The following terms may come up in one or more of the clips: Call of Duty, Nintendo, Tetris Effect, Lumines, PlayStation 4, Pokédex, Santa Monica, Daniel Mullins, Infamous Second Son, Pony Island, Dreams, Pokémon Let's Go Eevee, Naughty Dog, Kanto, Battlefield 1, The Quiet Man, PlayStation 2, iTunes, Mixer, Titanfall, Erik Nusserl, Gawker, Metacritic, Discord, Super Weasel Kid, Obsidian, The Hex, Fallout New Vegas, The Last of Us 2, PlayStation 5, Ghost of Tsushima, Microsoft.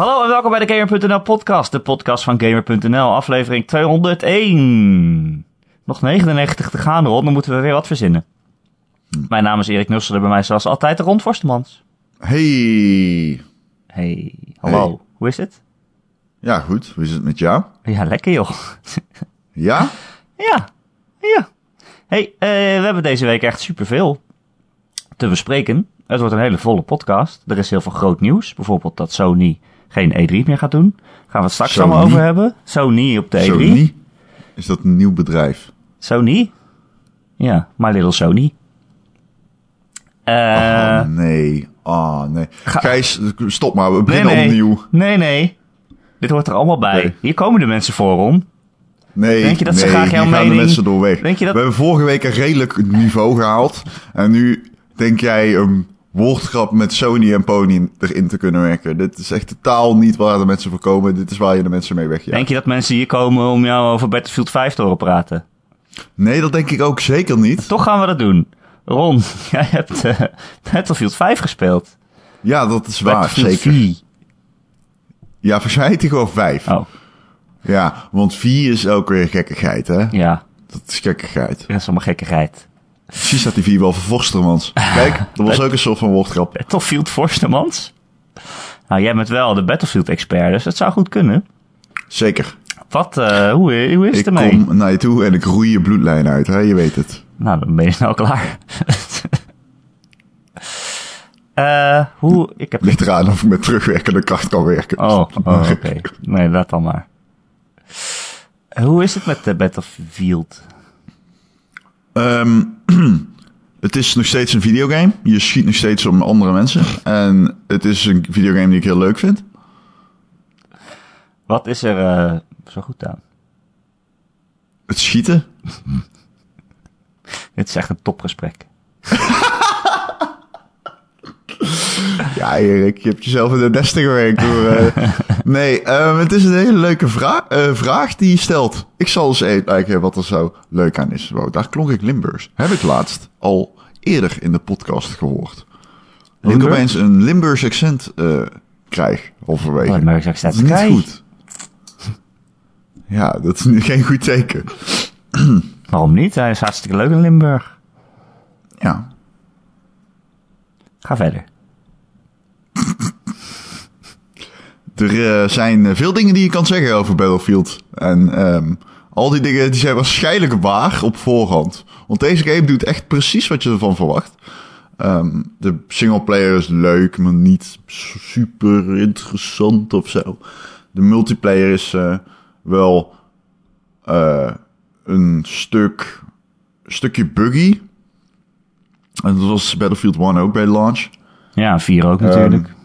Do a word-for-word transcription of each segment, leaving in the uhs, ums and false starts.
Hallo en welkom bij de Gamer.nl podcast, de podcast van Gamer.nl, aflevering tweehonderdéén. Nog negenennegentig te gaan, Ron, dan moeten we weer wat verzinnen. Mijn naam is Erik Nusserl en bij mij zoals altijd de Rondvorstemans. Hey. Hey, hallo. Hey. Hoe is het? Ja, goed. Hoe is het met jou? Ja, lekker joh. Ja? Ja, ja. Hey, uh, we hebben deze week echt superveel te bespreken. Het wordt een hele volle podcast. Er is heel veel groot nieuws. Bijvoorbeeld dat Sony geen E drie meer gaat doen. Gaan we het straks Sony. allemaal over hebben. Sony op de E drie. Sony? Is dat een nieuw bedrijf? Sony? Ja, My Little Sony. Uh, oh nee, oh nee. Ga- Gijs, stop maar, we beginnen nee, nee. opnieuw. Nee, nee. Dit hoort er allemaal bij. Okay. Hier komen de mensen voor, om. Nee, denk je dat nee, ze graag jouw mening... gaan de mensen doorweg. Denk je dat... We hebben vorige week een redelijk niveau gehaald. En nu denk jij een woordgrap met Sony en Pony erin te kunnen werken. Dit is echt totaal niet waar de mensen voor komen. Dit is waar je de mensen mee wegjaagt. Denk je dat mensen hier komen om jou over Battlefield vijf te horen praten? Nee, dat denk ik ook zeker niet. Maar toch gaan we dat doen. Ron, jij hebt uh, Battlefield vijf gespeeld. Ja, dat is waar, Battlefield zeker. Battlefield vier. Ja, volgens mij heet hij gewoon vijf. Oh. Ja, want vier is ook weer gekkigheid, hè? Ja. Dat is gekkigheid. Dat is allemaal gekkigheid. Precies dat die vier wel voor Vorstermans. Kijk, dat was ook een soort van woordgrap. Battlefield Vorstermans? Nou, jij bent wel de Battlefield-expert, dus dat zou goed kunnen. Zeker. Wat, uh, hoe, hoe is het ermee? Ik kom naar je toe en ik roei je bloedlijn uit, hè? Je weet het. Nou, dan ben je snel klaar. uh, hoe? Ik heb... Ligt eraan of ik met terugwerkende kracht kan werken. Oh, oh oké. Okay. Nee, laat dan maar. Hoe is het met de Battlefield? Um, het is nog steeds een videogame. Je schiet nog steeds om andere mensen. En het is een videogame die ik heel leuk vind. Wat is er uh, zo goed aan? Het schieten. Dit is echt een topgesprek. Ja, Erik, je hebt jezelf in de nesten gewerkt. Door, uh... Nee, um, het is een hele leuke vraag, uh, vraag die je stelt. Ik zal eens even kijken wat er zo leuk aan is. Wow, daar klonk ik Limburgs. Heb ik laatst al eerder in de podcast gehoord. Dat ik opeens een Limburgs accent uh, krijg. Overwege. Limburgs accent dat is niet goed. Ja, dat is geen goed teken. Waarom niet? Hij is hartstikke leuk in Limburg. Ja. Ga verder. Er uh, zijn veel dingen die je kan zeggen over Battlefield. En um, al die dingen die zijn waarschijnlijk waar op voorhand. Want deze game doet echt precies wat je ervan verwacht. Um, de singleplayer is leuk, maar niet super interessant of zo. De multiplayer is uh, wel uh, een stuk, stukje buggy. En dat was Battlefield één ook bij launch. Ja, vier ook natuurlijk. Um,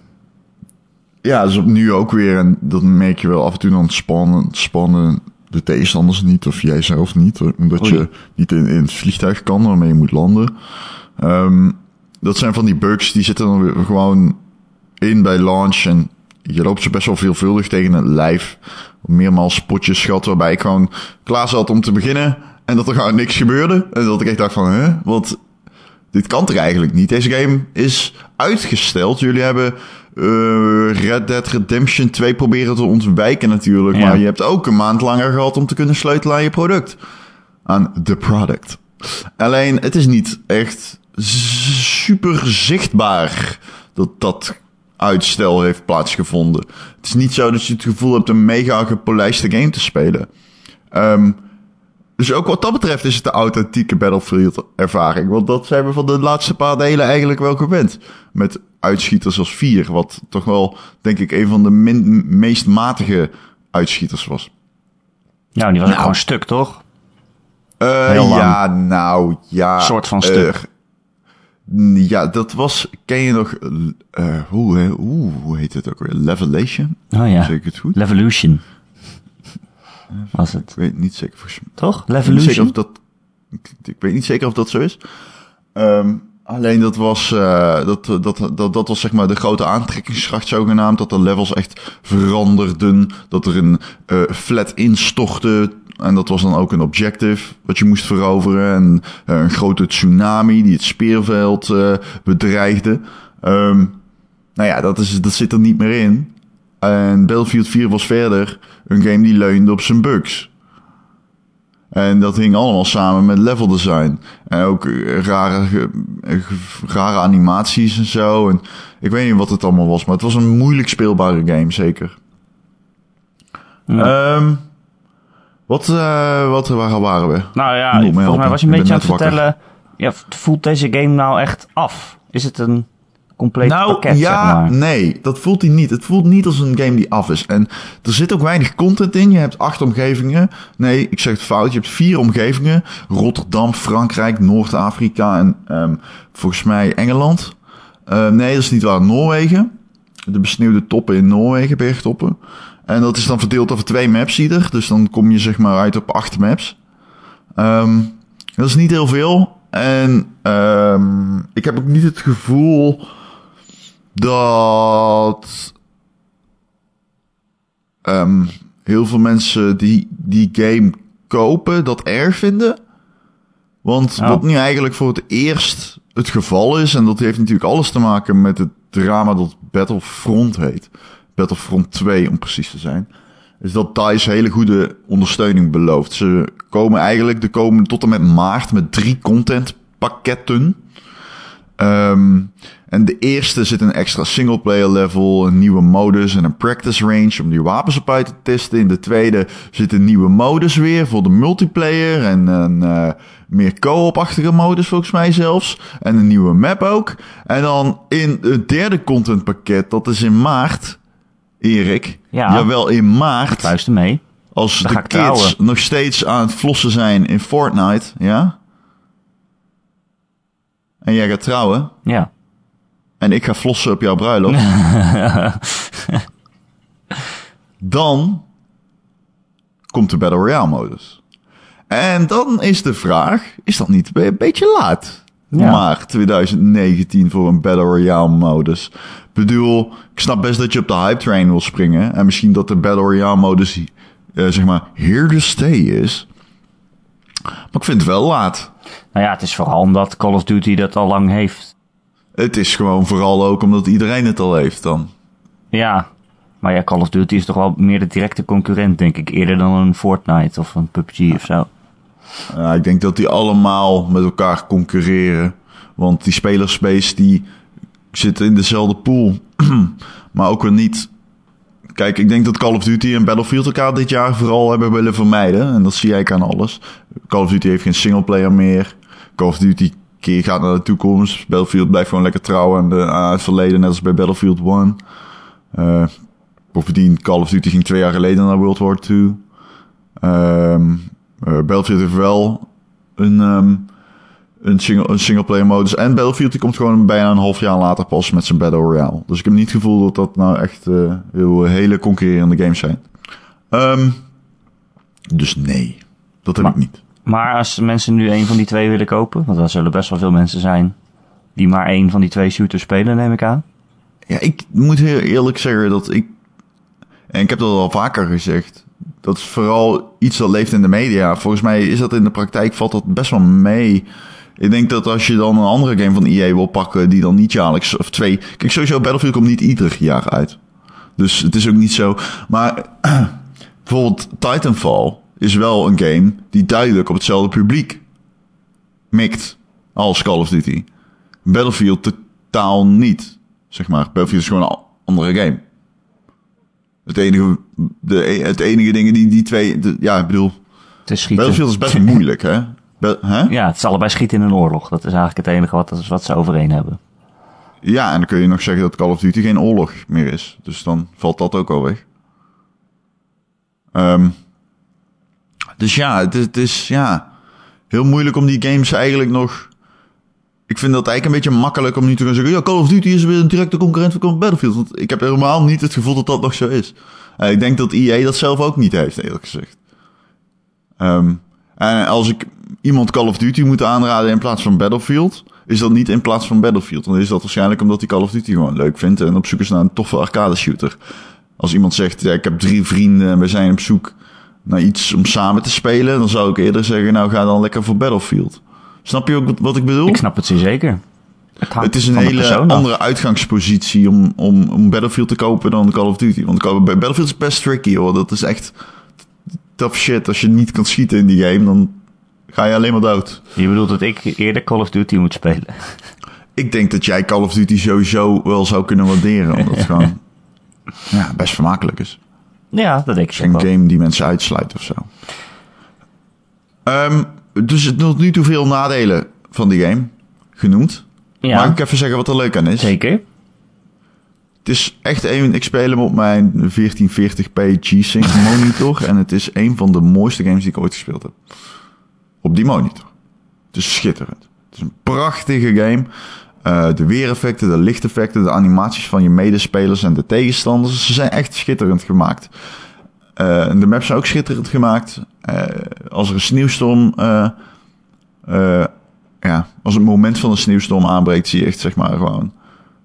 ja, dus opnieuw ook weer. En dat merk je wel af en toe dan spannen, spannen de tegenstanders niet of jij zelf niet. Omdat Oei. je niet in, in het vliegtuig kan waarmee je moet landen. Um, dat zijn van die bugs die zitten dan weer gewoon in bij launch. En je loopt ze best wel veelvuldig tegen het lijf. Meermaals potjes schat waarbij ik gewoon klaar zat om te beginnen. En dat er gewoon niks gebeurde. En dat ik echt dacht van, hè, huh? Wat... Dit kan toch eigenlijk niet? Deze game is uitgesteld. Jullie hebben uh, Red Dead Redemption twee proberen te ontwijken natuurlijk. Ja. Maar je hebt ook een maand langer gehad om te kunnen sleutelen aan je product. Aan de product. Alleen, het is niet echt super zichtbaar dat dat uitstel heeft plaatsgevonden. Het is niet zo dat je het gevoel hebt een mega gepolijste game te spelen. Um, Dus ook wat dat betreft is het de authentieke Battlefield-ervaring. Want dat zijn we van de laatste paar delen eigenlijk wel gewend. Met uitschieters als vier, wat toch wel, denk ik, een van de min- meest matige uitschieters was. Nou, die was nou. ook gewoon stuk, toch? Uh, Heel lang. Ja, nou, ja. Een soort van uh, stuk. Ja, dat was, ken je nog, uh, hoe, hoe, hoe heet het ook weer? Levelation? Oh ja, Zeg ik het goed? Levolution. Was het? Ik weet niet zeker. Toch? Levolution? Ik, ik, ik weet niet zeker of dat zo is. Um, alleen dat was, uh, dat, dat, dat, dat was zeg maar de grote aantrekkingskracht zogenaamd. Dat de levels echt veranderden. Dat er een uh, flat instortte. En dat was dan ook een objective wat je moest veroveren. En uh, een grote tsunami die het speerveld uh, bedreigde. Um, nou ja, dat, is, dat zit er niet meer in. En Battlefield vier was verder een game die leunde op zijn bugs. En dat hing allemaal samen met level design. En ook rare, rare animaties en zo. En ik weet niet wat het allemaal was, maar het was een moeilijk speelbare game, zeker. Ja. Um, wat, uh, wat waar waren we? Nou ja, volgens mij helpen. Was je een beetje aan het wakker. vertellen... Ja, voelt deze game nou echt af? Is het een compleet nou, pakket, ja, zeg maar? Nee, dat voelt hij niet. Het voelt niet als een game die af is. En er zit ook weinig content in. Je hebt acht omgevingen. Nee, ik zeg het fout. Je hebt vier omgevingen. Rotterdam, Frankrijk, Noord-Afrika en um, volgens mij Engeland. Uh, nee, dat is niet waar. Noorwegen. De besneeuwde toppen in Noorwegen, bergtoppen. En dat is dan verdeeld over twee maps ieder. Dus dan kom je zeg maar uit op acht maps. Um, dat is niet heel veel. En um, ik heb ook niet het gevoel dat um, heel veel mensen die die game kopen dat erg vinden. Want oh. wat nu eigenlijk voor het eerst het geval is, en dat heeft natuurlijk alles te maken met het drama dat Battlefront heet. Battlefront twee om precies te zijn. Is dat DICE hele goede ondersteuning belooft. Ze komen eigenlijk de komende tot en met maart met drie contentpakketten. Um, en de eerste zit een extra singleplayer level, een nieuwe modus en een practice range om die wapens op uit te testen. In de tweede zit een nieuwe modus weer voor de multiplayer en een uh, meer co-op-achtige modus volgens mij zelfs. En een nieuwe map ook. En dan in het derde contentpakket, dat is in maart... Erik, ja, jawel in maart, luister mee. Als dan de kids trouwen. Nog steeds aan het flossen zijn in Fortnite, ja? En jij gaat trouwen? Ja. En ik ga flossen op jouw bruiloft. Dan komt de Battle Royale modus. En dan is de vraag, is dat niet een beetje laat? Ja. Maart twintig negentien voor een Battle Royale modus. Ik bedoel, ik snap best dat je op de hype train wil springen. En misschien dat de Battle Royale modus, uh, zeg maar, here to stay is. Maar ik vind het wel laat. Nou ja, het is vooral omdat Call of Duty dat al lang heeft. Het is gewoon vooral ook omdat iedereen het al heeft dan. Ja, maar ja, Call of Duty is toch wel meer de directe concurrent, denk ik. Eerder dan een Fortnite of een P U B G of zo. Uh, ik denk dat die allemaal met elkaar concurreren. Want die spelersbase die zitten in dezelfde pool. Maar ook weer niet. Kijk, ik denk dat Call of Duty en Battlefield elkaar dit jaar vooral hebben willen vermijden. En dat zie ik aan alles. Call of Duty heeft geen singleplayer meer. Call of Duty gaat naar de toekomst. Battlefield blijft gewoon lekker trouw aan, de, aan het verleden. Net als bij Battlefield één. Uh, bovendien, Call of Duty ging twee jaar geleden naar World War twee. Ehm... Um, Uh, Battlefield heeft wel een, um, een, single, een singleplayer modus. En Battlefield die komt gewoon bijna een half jaar later pas met zijn Battle Royale. Dus ik heb niet het gevoel dat dat nou echt uh, heel, hele concurrerende games zijn. Um, dus nee, dat heb maar, ik niet. Maar als mensen nu één van die twee willen kopen, want er zullen best wel veel mensen zijn die maar één van die twee shooters spelen, neem ik aan. Ja, ik moet heel eerlijk zeggen dat ik... En ik heb dat al vaker gezegd. Dat is vooral iets dat leeft in de media. Volgens mij is dat in de praktijk, valt dat best wel mee. Ik denk dat als je dan een andere game van E A wil pakken, die dan niet jaarlijks of twee... Kijk, sowieso Battlefield komt niet ieder jaar uit. Dus het is ook niet zo. Maar bijvoorbeeld Titanfall is wel een game die duidelijk op hetzelfde publiek mikt als Call of Duty. Battlefield totaal niet, zeg maar. Battlefield is gewoon een andere game. Het enige, de, het enige dingen die die twee... De, ja, ik bedoel... Battlefield is best wel moeilijk, hè? Be, hè? Ja, het is allebei schieten in een oorlog. Dat is eigenlijk het enige wat, dat is wat ze overeen hebben. Ja, en dan kun je nog zeggen dat Call of Duty geen oorlog meer is. Dus dan valt dat ook al weg. Um, dus ja, het, het is ja, heel moeilijk om die games eigenlijk nog... Ik vind dat eigenlijk een beetje makkelijk om nu te gaan zeggen... ja, Call of Duty is weer een directe concurrent van Battlefield. Want ik heb helemaal niet het gevoel dat dat nog zo is. Uh, ik denk dat E A dat zelf ook niet heeft, eerlijk gezegd. Um, en als ik iemand Call of Duty moet aanraden in plaats van Battlefield... is dat niet in plaats van Battlefield. Dan is dat waarschijnlijk omdat hij Call of Duty gewoon leuk vindt... en op zoek is naar een toffe arcade shooter. Als iemand zegt, ja, ik heb drie vrienden en we zijn op zoek naar iets om samen te spelen... dan zou ik eerder zeggen, nou ga dan lekker voor Battlefield... Snap je ook wat ik bedoel? Ik snap het zeer zeker. Het, het is een hele persoon, andere uitgangspositie om, om, om Battlefield te kopen dan Call of Duty. Want Battlefield is best tricky, hoor. Dat is echt tough shit. Als je niet kan schieten in die game, dan ga je alleen maar dood. Je bedoelt dat ik eerder Call of Duty moet spelen? Ik denk dat jij Call of Duty sowieso wel zou kunnen waarderen. Omdat het gewoon ja, best vermakelijk is. Ja, dat denk ik zo. Een game die mensen uitsluit of zo. Um, dus tot nu toe veel nadelen van die game genoemd. Ja. Mag ik even zeggen wat er leuk aan is? Zeker. Het is echt een... Ik speel hem op mijn veertien veertig p G-Sync monitor. En het is een van de mooiste games die ik ooit gespeeld heb. Op die monitor. Het is schitterend. Het is een prachtige game. Uh, de weereffecten, de lichteffecten, de animaties van je medespelers en de tegenstanders. Ze zijn echt schitterend gemaakt. Uh, de maps zijn ook schitterend gemaakt. Uh, als er een sneeuwstorm... Uh, uh, ja, als het moment van een sneeuwstorm aanbreekt, zie je echt, zeg maar, gewoon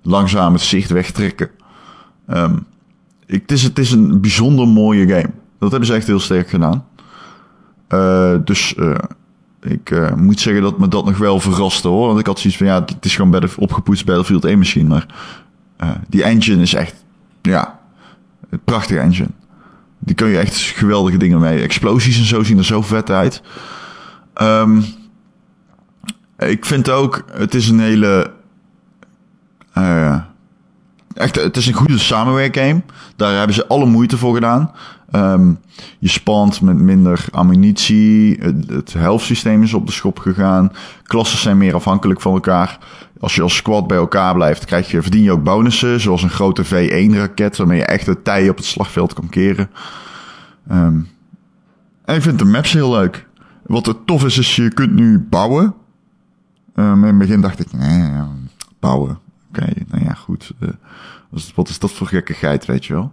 langzaam het zicht wegtrekken. Um, ik, het, is, het is een bijzonder mooie game. Dat hebben ze echt heel sterk gedaan. Uh, dus uh, ik uh, moet zeggen dat me dat nog wel verraste, hoor. Want ik had zoiets van, ja, het is gewoon battle, opgepoetst Battlefield één misschien. Maar uh, die engine is echt, ja, een prachtige engine. Die kun je echt geweldige dingen mee. Explosies en zo zien er zo vet uit. Um, ik vind ook, het is een hele... Uh, echt, het is een goede samenwerkgame. Daar hebben ze alle moeite voor gedaan. Um, je spant met minder ammunitie. Het, het health systeem is op de schop gegaan. Klassen zijn meer afhankelijk van elkaar. Als je als squad bij elkaar blijft, krijg je, verdien je ook bonussen. Zoals een grote V één raket, waarmee je echt de tij op het slagveld kan keren. Um, en ik vind de maps heel leuk. Wat er tof is, is je kunt nu bouwen. Um, in het begin dacht ik, nee, bouwen. Oké, okay, nou ja, goed. Uh, wat is dat voor gekkigheid, weet je wel?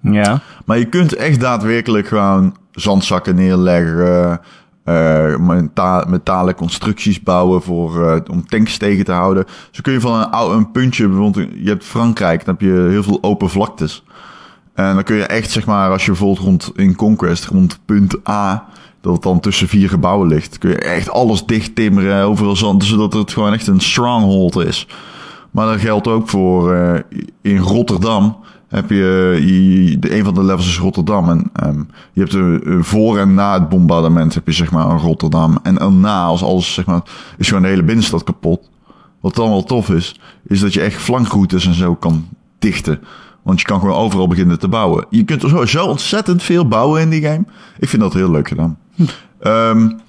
Ja. Maar je kunt echt daadwerkelijk gewoon zandzakken neerleggen, uh, meta- metalen constructies bouwen voor, uh, om tanks tegen te houden. Zo kun je van een, ou- een puntje, bijvoorbeeld, je hebt Frankrijk, dan heb je heel veel open vlaktes. En dan kun je echt, zeg maar, als je bijvoorbeeld rond in Conquest, rond punt A, dat het dan tussen vier gebouwen ligt, kun je echt alles dicht timmeren, overal zand, zodat het gewoon echt een stronghold is. Maar dat geldt ook voor, uh, in Rotterdam heb je, je, de een van de levels is Rotterdam. En um, je hebt de, voor en na het bombardement heb je, zeg maar, een Rotterdam. En daarna, als alles, zeg maar, is gewoon de hele binnenstad kapot. Wat dan wel tof is, is dat je echt flankroutes en zo kan dichten. Want je kan gewoon overal beginnen te bouwen. Je kunt er sowieso ontzettend veel bouwen in die game. Ik vind dat heel leuk gedaan. Um,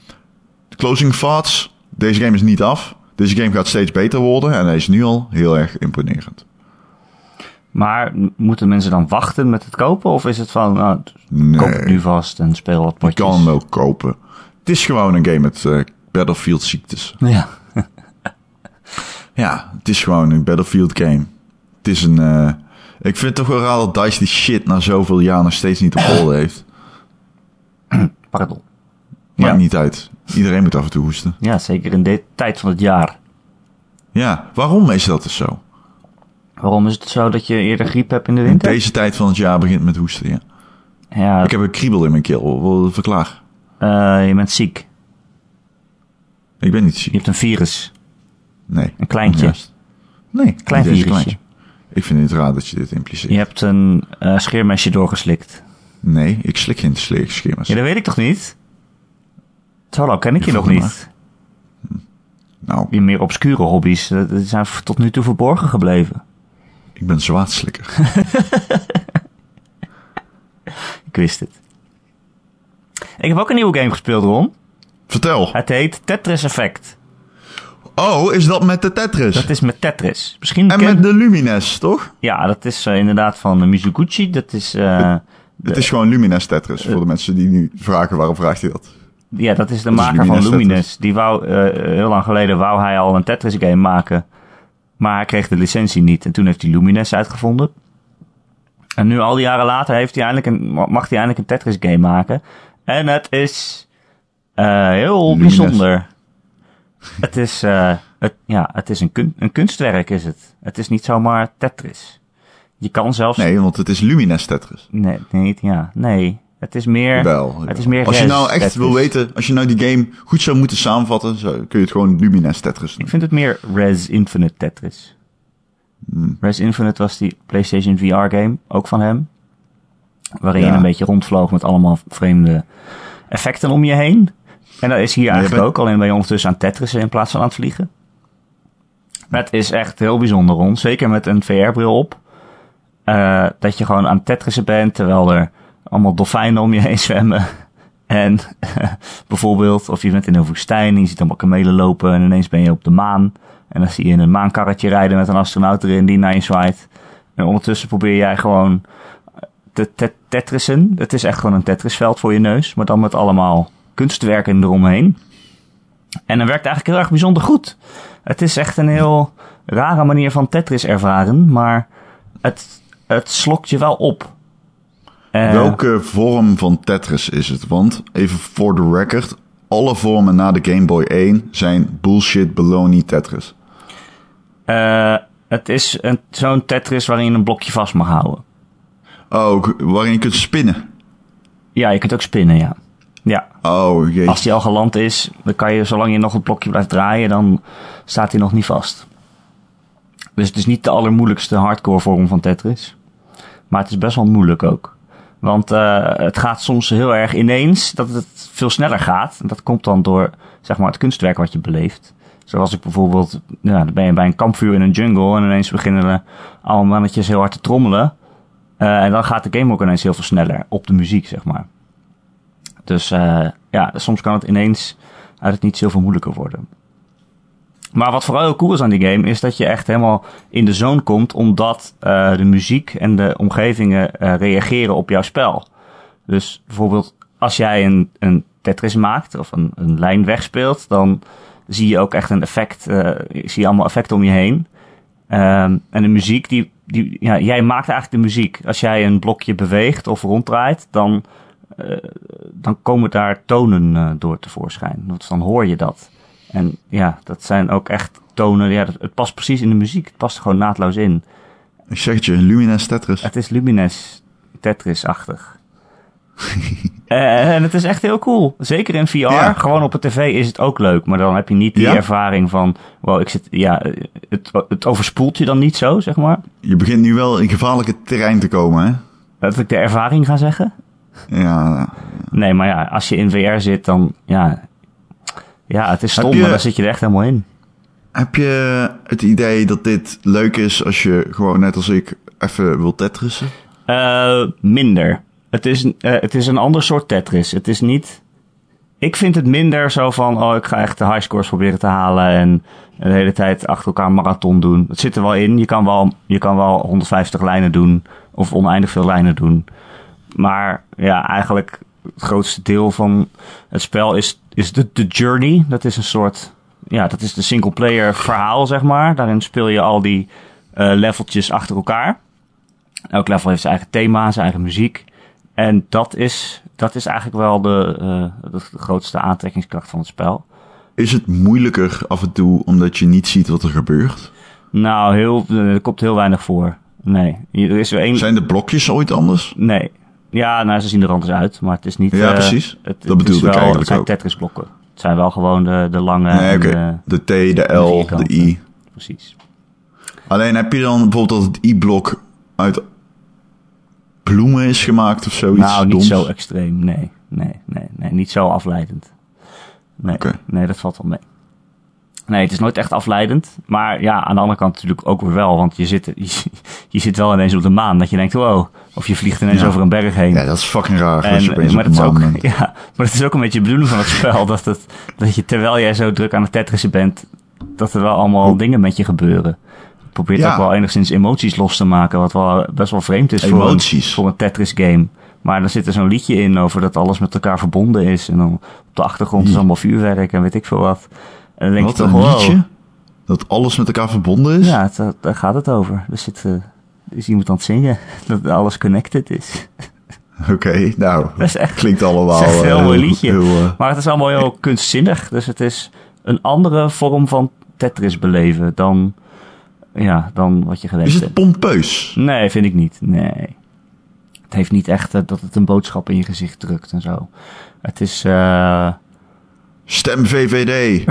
closing thoughts. Deze game is niet af. Deze game gaat steeds beter worden. En hij is nu al heel erg imponerend. Maar moeten mensen dan wachten met het kopen? Of is het van, nou, nee, koop het nu vast en speel wat potjes? Je kan hem ook kopen. Het is gewoon een game met uh, Battlefield ziektes. Ja. Ja, het is gewoon een Battlefield game. Het is een... Uh, ik vind het toch wel raar dat DICE die shit na zoveel jaar nog steeds niet op orde heeft. Pardon. Maakt ja. niet uit. Iedereen moet af en toe hoesten. Ja, zeker in de tijd van het jaar. Ja, waarom is dat dus zo? Waarom is het zo dat je eerder griep hebt in de winter? In deze tijd van het jaar begint met hoesten, ja. ja. Ik heb een kriebel in mijn keel. Verklaar. Uh, je bent ziek. Ik ben niet ziek. Je hebt een virus. Nee. Een kleintje. Juist. Nee. Klein virusje. Kleintje. Ik vind het raar dat je dit impliceert. Je hebt een uh, scheermesje doorgeslikt. Nee, ik slik geen scheermes. Ja, dat weet ik toch niet? Hallo, ken ik je, je nog niet? Hm. Nou. Je meer obscure hobby's, die zijn tot nu toe verborgen gebleven. Ik ben zwaardslikker. Ik wist het. Ik heb ook een nieuwe game gespeeld, Ron. Vertel. Het heet Tetris Effect. Oh, is dat met de Tetris? Dat is met Tetris. Misschien en ken... met de Lumines, toch? Ja, dat is uh, inderdaad van uh, Mizuguchi. Dat is... Uh, het, het de... is gewoon Lumines Tetris, voor uh, de mensen die nu vragen waarom vraagt hij dat. Ja, dat is de dat maker is Lumines van Lumines. Tetris. Die wou, uh, heel lang geleden wou hij al een Tetris game maken. Maar hij kreeg de licentie niet. En toen heeft hij Lumines uitgevonden. En nu, al die jaren later, heeft hij eindelijk een, mag hij eindelijk een Tetris game maken. En het is uh, heel Lumines. bijzonder. Het is, uh, het, ja, het is een, kun- een kunstwerk, is het. Het is niet zomaar Tetris. Je kan zelfs... Nee, want het is Lumines Tetris. Nee, nee, ja, nee. Het is meer... Wel, het is meer als je nou echt wil weten, als je nou die game goed zou moeten samenvatten, zo, kun je het gewoon Lumines Tetris doen. Ik vind het meer Rez Infinite Tetris. Hmm. Rez Infinite was die PlayStation V R game, ook van hem. Waarin ja. je een beetje rondvloog met allemaal vreemde effecten om je heen. En dat is hier eigenlijk nee, ben... ook, alleen ben je ondertussen aan Tetrissen in plaats van aan het vliegen. Maar het is echt heel bijzonder rond, zeker met een V R-bril op. Uh, dat je gewoon aan Tetrissen bent, terwijl er allemaal dolfijnen om je heen zwemmen. En uh, bijvoorbeeld, of je bent in een woestijn en je ziet allemaal kamelen lopen en ineens ben je op de maan. En dan zie je een maankarretje rijden met een astronaut erin die naar je zwaait. En ondertussen probeer jij gewoon te tet- Tetrissen. Het is echt gewoon een Tetrisveld voor je neus, maar dan met allemaal kunstwerken eromheen. En dan werkt eigenlijk heel erg bijzonder goed. Het is echt een heel rare manier van Tetris ervaren, maar het, het slokt je wel op. Uh, Welke vorm van Tetris is het? Want, even voor de record, alle vormen na de Game Boy één zijn bullshit baloney Tetris. Uh, het is een, zo'n Tetris waarin je een blokje vast mag houden. Oh, waarin je kunt spinnen? Ja, je kunt ook spinnen, ja. Ja. Oh, jee. Als die al geland is, dan kan je, zolang je nog een blokje blijft draaien, dan staat hij nog niet vast. Dus het is niet de allermoeilijkste hardcore vorm van Tetris. Maar het is best wel moeilijk ook. Want uh, het gaat soms heel erg ineens dat het veel sneller gaat. En dat komt dan door, zeg maar, het kunstwerk wat je beleeft. Zoals ik bijvoorbeeld, nou, dan ben je bij een kampvuur in een jungle en ineens beginnen er allemaal mannetjes heel hard te trommelen. Uh, en dan gaat de game ook ineens heel veel sneller op de muziek, zeg maar. Dus uh, ja, soms kan het ineens uit het niets heel veel moeilijker worden. Maar wat vooral heel cool is aan die game, is dat je echt helemaal in de zone komt, omdat uh, de muziek en de omgevingen uh, reageren op jouw spel. Dus bijvoorbeeld als jij een, een Tetris maakt of een, een lijn wegspeelt, dan zie je ook echt een effect, uh, zie je allemaal effecten om je heen. Um, en de muziek, die, die, ja, jij maakt eigenlijk de muziek. Als jij een blokje beweegt of ronddraait, dan, uh, dan komen daar tonen uh, door tevoorschijn. Dus dan hoor je dat. En ja, dat zijn ook echt tonen. Ja, het past precies in de muziek. Het past er gewoon naadloos in. Ik zeg het je, Lumines Tetris. Het is Lumines Tetris-achtig. uh, en het is echt heel cool. Zeker in V R. Ja. Gewoon op de tv is het ook leuk. Maar dan heb je niet die ja? ervaring van... Wow, ik zit, ja, het, het overspoelt je dan niet zo, zeg maar. Je begint nu wel in gevaarlijke terrein te komen, hè? Dat ik de ervaring ga zeggen? Ja. Nee, maar ja, als je in V R zit, dan... ja. Ja, het is stom, je, maar daar zit je er echt helemaal in. Heb je het idee dat dit leuk is als je gewoon, net als ik, even wil tetrissen? Uh, minder. Het is, uh, het is een ander soort Tetris. Het is niet... Ik vind het minder zo van, oh, ik ga echt de highscores proberen te halen en de hele tijd achter elkaar marathon doen. Het zit er wel in. Je kan wel, je kan wel honderdvijftig lijnen doen of oneindig veel lijnen doen. Maar ja, eigenlijk... Het grootste deel van het spel is, is de, de journey. Dat is een soort... Ja, dat is de singleplayer verhaal, zeg maar. Daarin speel je al die uh, leveltjes achter elkaar. Elk level heeft zijn eigen thema, zijn eigen muziek. En dat is, dat is eigenlijk wel de, uh, de grootste aantrekkingskracht van het spel. Is het moeilijker af en toe omdat je niet ziet wat er gebeurt? Nou, heel, er komt heel weinig voor. Nee. Er is er een... Zijn de blokjes ooit anders? Nee. Ja, nou, ze zien er anders uit, maar het is niet... Ja, precies. Uh, het, dat bedoelde ik eigenlijk ook. Het zijn Tetris-blokken. Het zijn wel gewoon de, de lange... Nee, oké. Okay. De, de T, de L, de, de I. Precies. Alleen heb je dan bijvoorbeeld dat het I-blok uit bloemen is gemaakt of zoiets? Nou, niet doms? Zo extreem, nee. Nee, nee, nee. Niet zo afleidend. Nee, okay. Nee, dat valt wel mee. Nee, het is nooit echt afleidend. Maar ja, aan de andere kant natuurlijk ook weer wel. Want je zit, je, je zit wel ineens op de maan. Dat je denkt, wow. Of je vliegt ineens ja. over een berg heen. Ja, dat is fucking raar. En, je maar, het is ook, ja, maar het is ook een beetje de bedoeling van het spel. dat, het, dat je terwijl jij zo druk aan het tetrissen bent. Dat er wel allemaal oh. dingen met je gebeuren. Je probeert ja. ook wel enigszins emoties los te maken. Wat wel best wel vreemd is voor een, voor een Tetris game. Maar dan zit er zo'n liedje in over dat alles met elkaar verbonden is. En dan op de achtergrond ja. is allemaal vuurwerk en weet ik veel wat. En dan denk wat je toch, een liedje? Wow. Dat alles met elkaar verbonden is? Ja, het, daar gaat het over. Er, zit, uh, er is iemand aan het zingen. Dat alles connected is. Oké, okay, nou. Dat is echt, klinkt allemaal... Het is een heel mooi liedje. Heel, heel, uh... Maar het is allemaal heel kunstzinnig. Dus het is een andere vorm van Tetris beleven dan, ja, dan wat je gewend hebt. Is het pompeus? Nee, vind ik niet. Nee. Het heeft niet echt uh, dat het een boodschap in je gezicht drukt en zo. Het is... Uh... Stem V V D!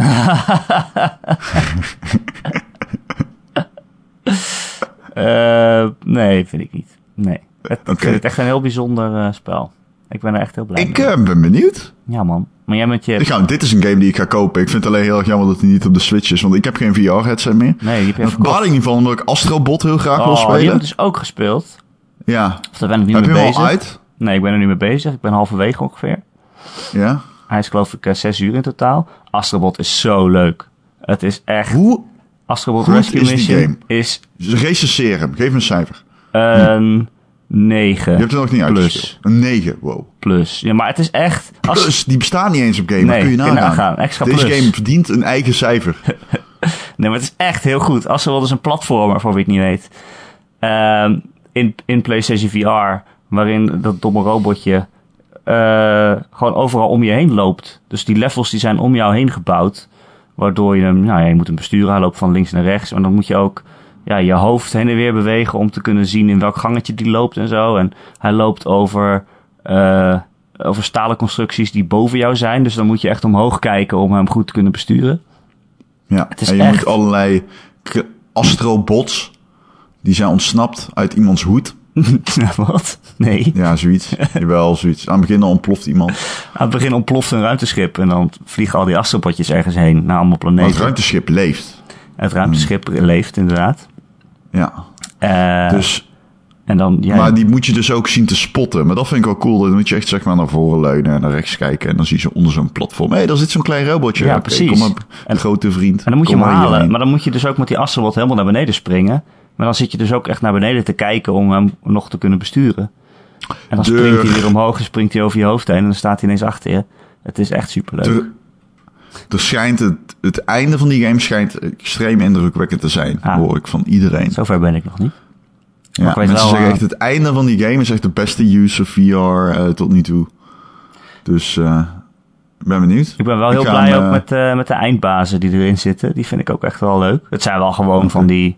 uh, nee, vind ik niet. Nee. Het, okay. Ik vind het echt een heel bijzonder uh, spel. Ik ben er echt heel blij ik, mee. Ik uh, ben benieuwd. Ja, man. Maar jij met je... Ik ga, dit is een game die ik ga kopen. Ik vind het alleen heel erg jammer dat hij niet op de Switch is. Want ik heb geen V R-headset meer. Nee, die heb je even gekocht. Daar ik niet van, omdat ik Astrobot heel graag oh, wil spelen. Oh, die heb ik dus ook gespeeld. Ja. Of daar ben ik nu heb mee bezig. Heb je al uit? Nee, ik ben er nu mee bezig. Ik ben halverwege ongeveer. Ja. Hij is geloof ik uh, zes uur in totaal. Astrobot is zo leuk. Het is echt... Hoe Astrobot Rescue is Mission game? Is... Dus recenseren hem. Geef me een cijfer. Een... Uh, negen. Je hebt het nog niet uitgespeeld. Een negen, wow. Plus. Ja, maar het is echt... Als... Plus, die bestaan niet eens op game. Nee, dat kun je nagaan. Extra Deze plus. Game verdient een eigen cijfer. Nee, maar het is echt heel goed. Als er wel eens een platformer, voor wie het niet weet. Uh, in, in PlayStation V R, waarin dat domme robotje uh, gewoon overal om je heen loopt. Dus die levels die zijn om jou heen gebouwd. Waardoor je hem... Nou ja, je moet hem besturen. Hij loopt van links naar rechts. Maar dan moet je ook... Ja, je hoofd heen en weer bewegen om te kunnen zien in welk gangetje die loopt en zo. En hij loopt over, uh, over stalen constructies die boven jou zijn. Dus dan moet je echt omhoog kijken om hem goed te kunnen besturen. Ja, het is en je echt... moet allerlei astrobots, die zijn ontsnapt uit iemands hoed. Wat? Nee. Ja, zoiets. Jawel, zoiets. Aan het begin ontploft iemand. Aan het begin ontploft een ruimteschip en dan vliegen al die astrobotjes ergens heen naar allemaal planeten. Maar het ruimteschip leeft. Het ruimteschip hmm. leeft, inderdaad. Ja. Uh, dus, en dan, ja, maar die moet je dus ook zien te spotten. Maar dat vind ik wel cool. Dan moet je echt zeg maar naar voren leunen en naar rechts kijken. En dan zie je ze onder zo'n platform. Hé, hey, daar zit zo'n klein robotje. Ja, okay, precies. Kom op, en, grote vriend. En dan moet je hem halen. Maar dan moet je dus ook met die astrobot helemaal naar beneden springen. Maar dan zit je dus ook echt naar beneden te kijken om hem nog te kunnen besturen. En dan Durg. springt hij weer omhoog en springt hij over je hoofd heen. En dan staat hij ineens achter je. Het is echt superleuk. Durg. Er schijnt het, het einde van die game schijnt extreem indrukwekkend te zijn, ah, hoor ik van iedereen. Zover ben ik nog niet. Ja, ik weet mensen wel, zeggen echt, het einde van die game is echt de beste use of V R uh, tot nu toe. Dus ik uh, ben benieuwd. Ik ben wel ik heel blij hem, ook met, uh, met de eindbazen die erin zitten. Die vind ik ook echt wel leuk. Het zijn wel gewoon okay. van die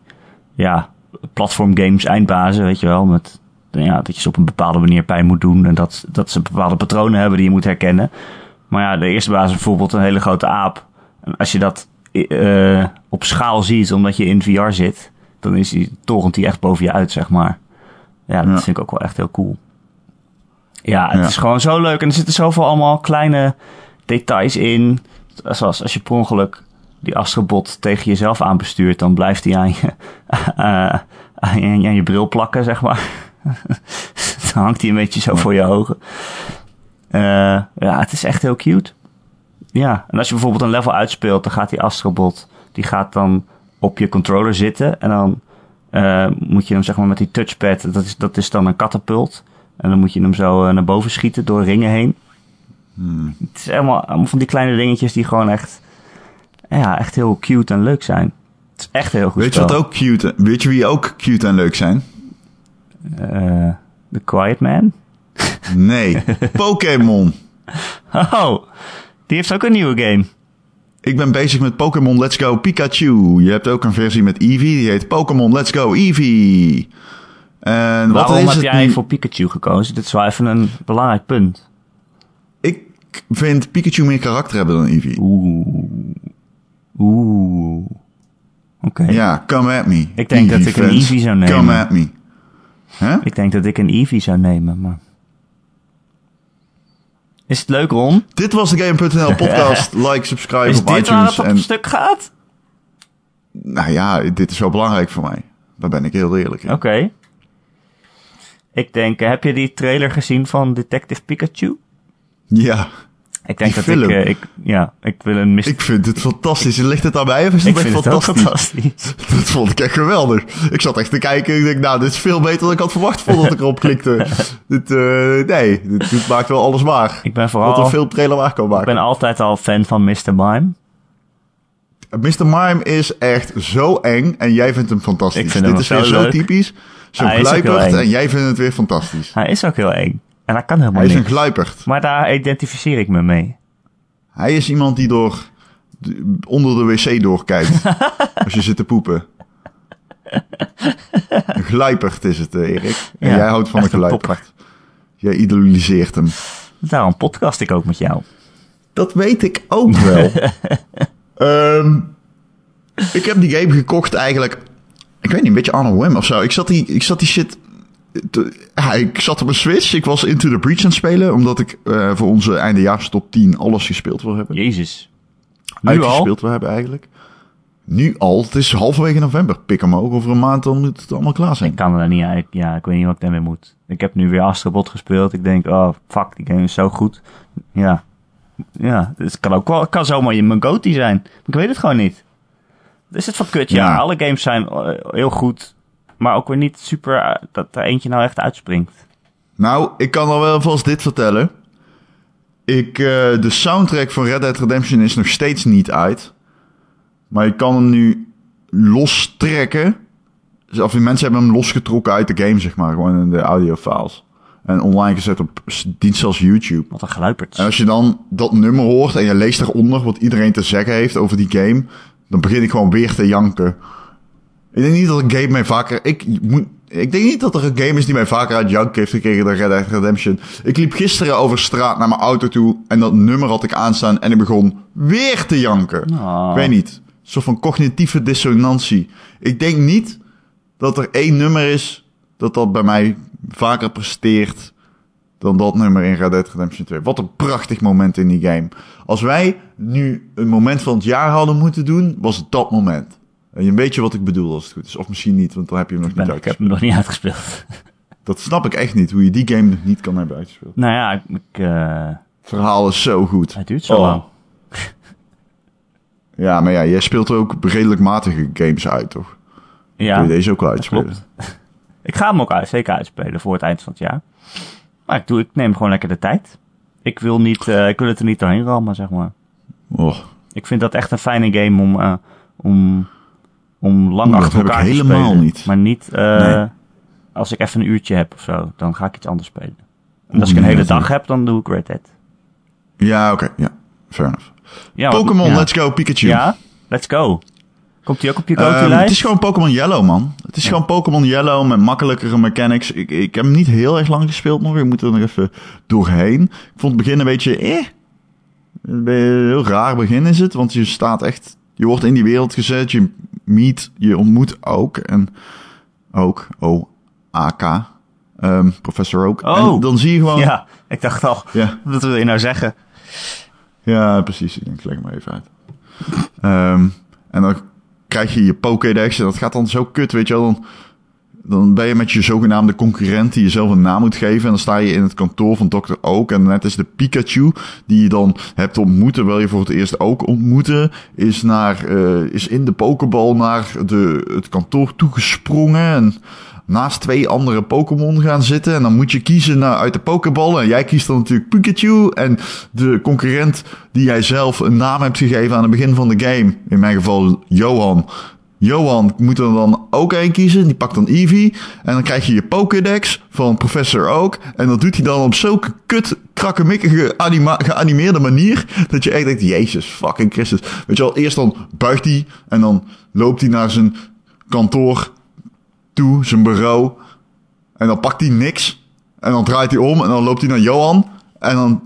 ja, platform games eindbazen, weet je wel. Met, ja, dat je ze op een bepaalde manier pijn moet doen en dat, dat ze bepaalde patronen hebben die je moet herkennen. Maar ja, de eerste baas is bijvoorbeeld een hele grote aap. En als je dat uh, op schaal ziet, omdat je in V R zit, dan is die, torent die echt boven je uit, zeg maar. Ja, dat ja. vind ik ook wel echt heel cool. Ja, het ja. is gewoon zo leuk. En er zitten zoveel allemaal kleine details in. Zoals als je per ongeluk die astrobot tegen jezelf aanbestuurt, dan blijft die aan je, uh, aan, je, aan je bril plakken, zeg maar. Dan hangt die een beetje zo ja. voor je ogen. Uh, ja, het is echt heel cute. Ja, en als je bijvoorbeeld een level uitspeelt, dan gaat die astrobot, die gaat dan op je controller zitten. En dan uh, moet je hem zeg maar met die touchpad, dat is, dat is dan een katapult. En dan moet je hem zo uh, naar boven schieten door ringen heen. Hmm. Het is helemaal, allemaal van die kleine dingetjes die gewoon echt, ja, echt heel cute en leuk zijn. Het is echt heel goed Weet spel. Je wat ook cute, weet je wie ook cute en leuk zijn? Uh, The Quiet Man? Nee, Pokémon. Oh, die heeft ook een nieuwe game. Ik ben bezig met Pokémon Let's Go Pikachu. Je hebt ook een versie met Eevee, die heet Pokémon Let's Go Eevee. En wat Waarom is heb het jij nu? voor Pikachu gekozen? Dit is wel even een belangrijk punt. Ik vind Pikachu meer karakter hebben dan Eevee. Oeh. Oeh. Oké. Okay. Ja, come at me. Ik denk Eevee dat ik een Eevee zou nemen. Come at me. Huh? Ik denk dat ik een Eevee zou nemen, maar... Is het leuk, Ron? Dit was de Game punt n l podcast. Like, subscribe op iTunes. Is dit waar het op en... een stuk gaat? Nou ja, dit is wel belangrijk voor mij. Daar ben ik heel eerlijk in. Oké. Okay. Ik denk, heb je die trailer gezien van Detective Pikachu? Ja. Ik denk dat film. ik... ik ja, ik wil een mysterie... Ik vind het fantastisch. Ligt het aan mij of is het echt fantastisch? Ik fantastisch. Dat vond ik echt geweldig. Ik zat echt te kijken en ik denk, nou, dit is veel beter dan ik had verwacht voordat ik erop klikte. dit, uh, nee, dit, dit maakt wel alles waar. Ik ben vooral... Wat een filmtrailer waar kan maken. Ik ben altijd al fan van mister Mime. mister Mime is echt zo eng en jij vindt hem fantastisch. Ik vind dit hem is weer zo leuk. typisch. Zo gluiperd en jij vindt het weer fantastisch. Hij is ook heel eng. En dat kan helemaal niet. Hij is een gluiperd. Maar daar identificeer ik me mee. Hij is iemand die door onder de wc doorkijkt. Als je zit te poepen. Een gluiperd is het, Erik. En ja, jij houdt van een gluiperd. Een Jij idoliseert hem. Daarom podcast ik ook met jou. Dat weet ik ook wel. um, ik heb die game gekocht eigenlijk... Ik weet niet, een beetje on a whim of zo. Ik zat die, ik zat die shit... Te, ja, ik zat op een Switch. Ik was Into the Breach aan het spelen. Omdat ik uh, voor onze eindejaars top tien alles gespeeld wil hebben. Jezus. Nu Uitgespeeld al? Uitgespeeld wil hebben eigenlijk. Nu al. Het is halverwege november. Pik hem ook. Over een maand dan moet het allemaal klaar zijn. Ik kan er niet uit. Ja, ik weet niet wat ik daarmee moet. Ik heb nu weer Astrobot gespeeld. Ik denk, oh fuck, die game is zo goed. Ja. Ja, dus het kan ook wel, kan zomaar mijn goatee zijn. Maar ik weet het gewoon niet. Wat is het voor kut? Ja, ja, alle games zijn heel goed. Maar ook weer niet super dat er eentje nou echt uitspringt. Nou, ik kan al wel vast dit vertellen. Ik, uh, de soundtrack van Red Dead Redemption is nog steeds niet uit. Maar je kan hem nu lostrekken. Of die mensen hebben hem losgetrokken uit de game, zeg maar. Gewoon in de audiofiles. En online gezet op dienst als YouTube. Wat een geluiperd. En als je dan dat nummer hoort en je leest eronder wat iedereen te zeggen heeft over die game... dan begin ik gewoon weer te janken. Ik denk niet dat een game mij vaker... Ik, moet, ik denk niet dat er een game is die mij vaker uit jank heeft gekregen dan Red Dead Redemption. Ik liep gisteren over straat naar mijn auto toe... en dat nummer had ik aanstaan en ik begon weer te janken. Oh. Ik weet niet. Een soort van cognitieve dissonantie. Ik denk niet dat er één nummer is dat dat bij mij vaker presteert... dan dat nummer in Red Dead Redemption twee. Wat een prachtig moment in die game. Als wij nu een moment van het jaar hadden moeten doen... was het dat moment. En je weet je wat ik bedoel als het goed is. Of misschien niet, want dan heb je hem nog ben, niet uitgespeeld. Ik heb hem nog niet uitgespeeld. Dat snap ik echt niet, hoe je die game nog niet kan hebben uitgespeeld. Nou ja, ik... ik uh... het verhaal is zo goed. Het duurt zo oh. lang. Ja, maar ja, jij speelt er ook redelijk matige games uit, toch? Ja. Kun je deze ook wel uitspelen? Ik ga hem ook uit, zeker uitspelen voor het eind van het jaar. Maar ik, doe, ik neem gewoon lekker de tijd. Ik wil, niet, uh, ik wil het er niet doorheen rammen, zeg maar. Oh. Ik vind dat echt een fijne game om, uh, om, om lang Oeh, achter elkaar te spelen. Dat heb ik helemaal niet. Maar niet uh, nee. als ik even een uurtje heb of zo, dan ga ik iets anders spelen. En Oeh, als ik een nee, hele dag heb, dan doe ik Red Dead. Ja, oké. Okay. Ja, fair enough. Ja, Pokémon, ja. Let's go, Pikachu. Ja, let's go. Komt die ook op je go-to-lijst? Um, het is gewoon Pokémon Yellow, man. Het is ja. gewoon Pokémon Yellow met makkelijkere mechanics. Ik, ik heb hem niet heel erg lang gespeeld, maar ik moet er nog even doorheen. Ik vond het begin een beetje... Eh, een heel raar begin is het, want je staat echt... Je wordt in die wereld gezet, je meet, je ontmoet ook. En ook, O A K, um, professor ook. Oh, en dan zie je gewoon... Ja, ik dacht al, ja. wat wil je nou zeggen? Ja, precies. Ik denk, leg hem maar even uit. Um, en dan... krijg je je Pokédex en dat gaat dan zo kut, weet je wel. Dan, dan ben je met je zogenaamde concurrent die jezelf een naam moet geven. En dan sta je in het kantoor van dokter Oak. En net is de Pikachu die je dan hebt ontmoet, terwijl je voor het eerst Oak ontmoette, is, naar, uh, is in de Pokéball naar de, het kantoor toegesprongen. En naast twee andere Pokémon gaan zitten. En dan moet je kiezen naar, uit de Pokéball. En jij kiest dan natuurlijk Pikachu. En de concurrent die jij zelf een naam hebt gegeven aan het begin van de game. In mijn geval Johan. Johan moet er dan ook één kiezen. Die pakt dan Eevee. En dan krijg je je Pokédex van professor Oak. En dat doet hij dan op zulke kut, krakkemikkige, anima- geanimeerde manier. Dat je echt denkt, Jezus, fucking Christus. Weet je wel, eerst dan buigt hij. En dan loopt hij naar zijn kantoor toe, zijn bureau, en dan pakt hij niks, en dan draait hij om en dan loopt hij naar Johan, en dan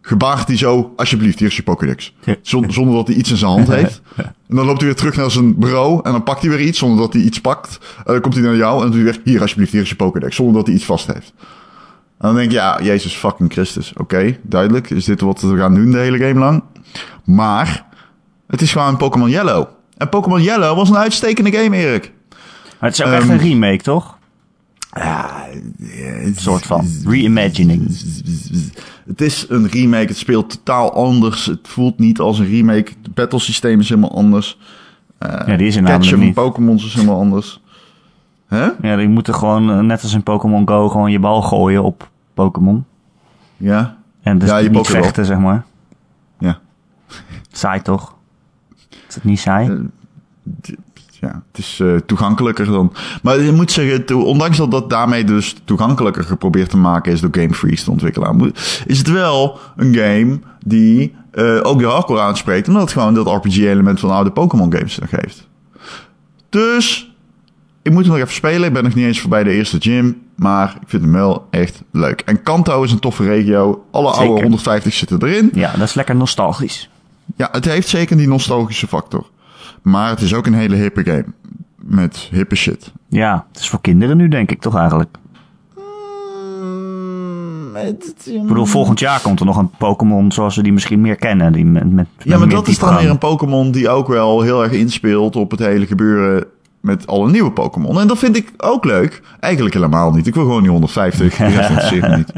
gebaart hij zo, alsjeblieft, hier is je Pokédex, zonder, zonder dat hij iets in zijn hand heeft. En dan loopt hij weer terug naar zijn bureau, en dan pakt hij weer iets, zonder dat hij iets pakt, en dan komt hij naar jou, en dan doet hij weer, hier, alsjeblieft, hier is je Pokédex, zonder dat hij iets vast heeft. En dan denk je, ja, Jezus fucking Christus, oké, okay, duidelijk, is dit wat we gaan doen de hele game lang? Maar, het is gewoon Pokémon Yellow. En Pokémon Yellow was een uitstekende game, Erik. Maar het is ook um, echt een remake, toch? Ja, uh, een soort van reimagining. Het is een remake. Het speelt totaal anders. Het voelt niet als een remake. Het battlesysteem is helemaal anders. Uh, ja, die is er namelijk niet. Pokémon's is helemaal anders. Huh? Ja, die moeten gewoon, net als in Pokémon Go, gewoon je bal gooien op Pokémon. Ja. En dus ja, je niet vechten, zeg maar. Ja. Saai, toch? Is het niet saai? Uh, d- Ja, het is uh, toegankelijker dan... Maar je moet zeggen, to- ondanks dat dat daarmee dus toegankelijker geprobeerd te maken is door Game Freak, de ontwikkelaar, is het wel een game die uh, ook de hardcore aanspreekt, omdat het gewoon dat R P G-element van oude Pokémon games nog heeft. Dus, ik moet hem nog even spelen. Ik ben nog niet eens voorbij de eerste gym. Maar ik vind hem wel echt leuk. En Kanto is een toffe regio. Alle zeker. Oude honderdvijftig zitten erin. Ja, dat is lekker nostalgisch. Ja, het heeft zeker die nostalgische factor. Maar het is ook een hele hippe game. Met hippe shit. Ja, het is voor kinderen nu, denk ik, toch eigenlijk? Mm, het, ik bedoel, volgend jaar komt er nog een Pokémon zoals we die misschien meer kennen. Die met, met, ja, maar dat is dan weer een Pokémon die ook wel heel erg inspeelt op het hele gebeuren met alle nieuwe Pokémon. En dat vind ik ook leuk. Eigenlijk helemaal niet. Ik wil gewoon die honderdvijftig. De rest interesseert me niet.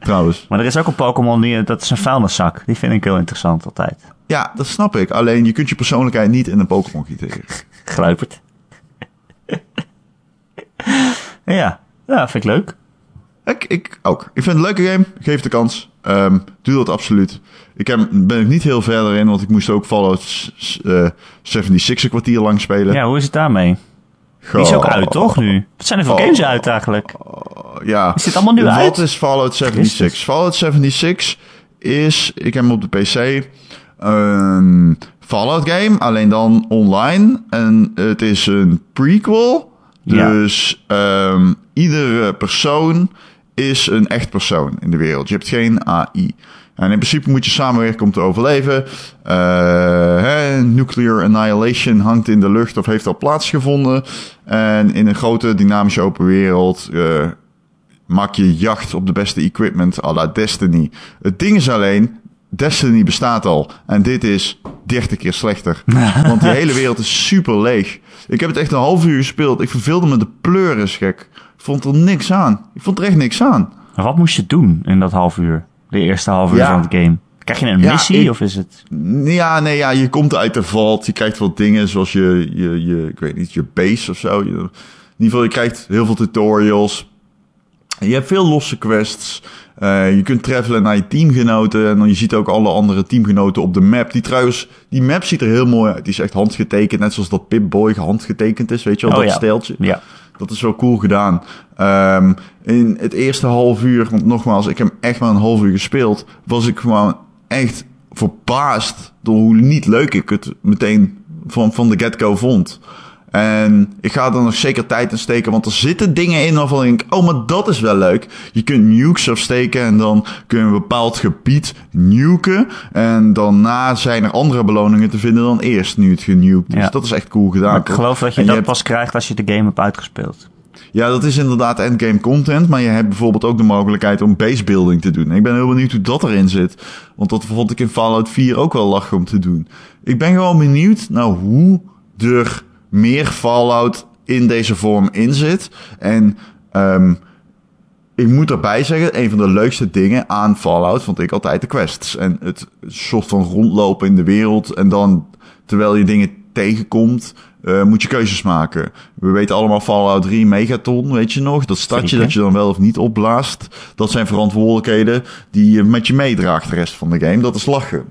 Trouwens. Maar er is ook een Pokémon, die, dat is een vuilniszak. Die vind ik heel interessant altijd. Ja, dat snap ik. Alleen je kunt je persoonlijkheid niet in een Pokémon gieten. Gluipert. Ja, ja, vind ik leuk. Ik, ik ook. Ik vind het een leuke game. Geef het de kans. Um, doe dat absoluut. Ik heb, ben ik niet heel verder in, want ik moest ook Fallout uh, zevenenzeventig een kwartier lang spelen. Ja, hoe is het daarmee? Goh. Die is ook uit, toch, nu? Wat zijn er voor oh, games uit, eigenlijk? Oh, ja. Is dit allemaal nu wat uit? Wat is Fallout zevenenzeventig? Christus. Fallout zevenenzeventig is, ik heb hem op de P C, een Fallout game, alleen dan online. En het is een prequel. Dus ja. um, iedere persoon is een echt persoon in de wereld. Je hebt geen A I. En in principe moet je samenwerken om te overleven. Uh, hè, nuclear annihilation hangt in de lucht of heeft al plaatsgevonden. En in een grote dynamische open wereld uh, maak je jacht op de beste equipment à la Destiny. Het ding is alleen, Destiny bestaat al. En dit is dertig keer slechter. Want die hele wereld is super leeg. Ik heb het echt een half uur gespeeld. Ik verveelde me de pleuris gek. Ik vond er niks aan. Ik vond er echt niks aan. Wat moest je doen in dat half uur? De eerste half uur ja. van de game. Krijg je een ja, missie ik, of is het... Ja, nee, ja, je komt uit de vault. Je krijgt wat dingen zoals je, je, je ik weet niet, je base of zo. Je, in ieder geval, je krijgt heel veel tutorials. Je hebt veel losse quests. Uh, je kunt travelen naar je teamgenoten. En dan je ziet ook alle andere teamgenoten op de map. Die trouwens, die map ziet er heel mooi uit. Die is echt handgetekend. Net zoals dat Pip-Boy handgetekend is. Weet je wel, oh, dat ja. steeltje. Ja. Dat is wel cool gedaan. Um, in het eerste half uur, want nogmaals, ik heb echt maar een half uur gespeeld, was ik gewoon echt verbaasd door hoe niet leuk ik het meteen van, van de get-go vond. En ik ga er nog zeker tijd in steken, want er zitten dingen in waarvan ik denk, oh, maar dat is wel leuk. Je kunt nukes afsteken en dan kun je een bepaald gebied nuken. En daarna zijn er andere beloningen te vinden dan eerst, nu het genuked is. Ja. Dus dat is echt cool gedaan. Maar ik geloof dat je en dat je hebt... pas krijgt als je de game hebt uitgespeeld. Ja, dat is inderdaad endgame content, maar je hebt bijvoorbeeld ook de mogelijkheid om basebuilding te doen. En ik ben heel benieuwd hoe dat erin zit, want dat vond ik in Fallout vier ook wel lachen om te doen. Ik ben gewoon benieuwd naar hoe er meer Fallout in deze vorm in zit. En um, ik moet erbij zeggen, een van de leukste dingen aan Fallout vond ik altijd de quests. En het soort van rondlopen in de wereld en dan, terwijl je dingen tegenkomt, Uh, moet je keuzes maken. We weten allemaal Fallout drie Megaton, weet je nog? Dat stadje dat je dan wel of niet opblaast. Dat zijn verantwoordelijkheden die je met je meedraagt de rest van de game. Dat is lachen.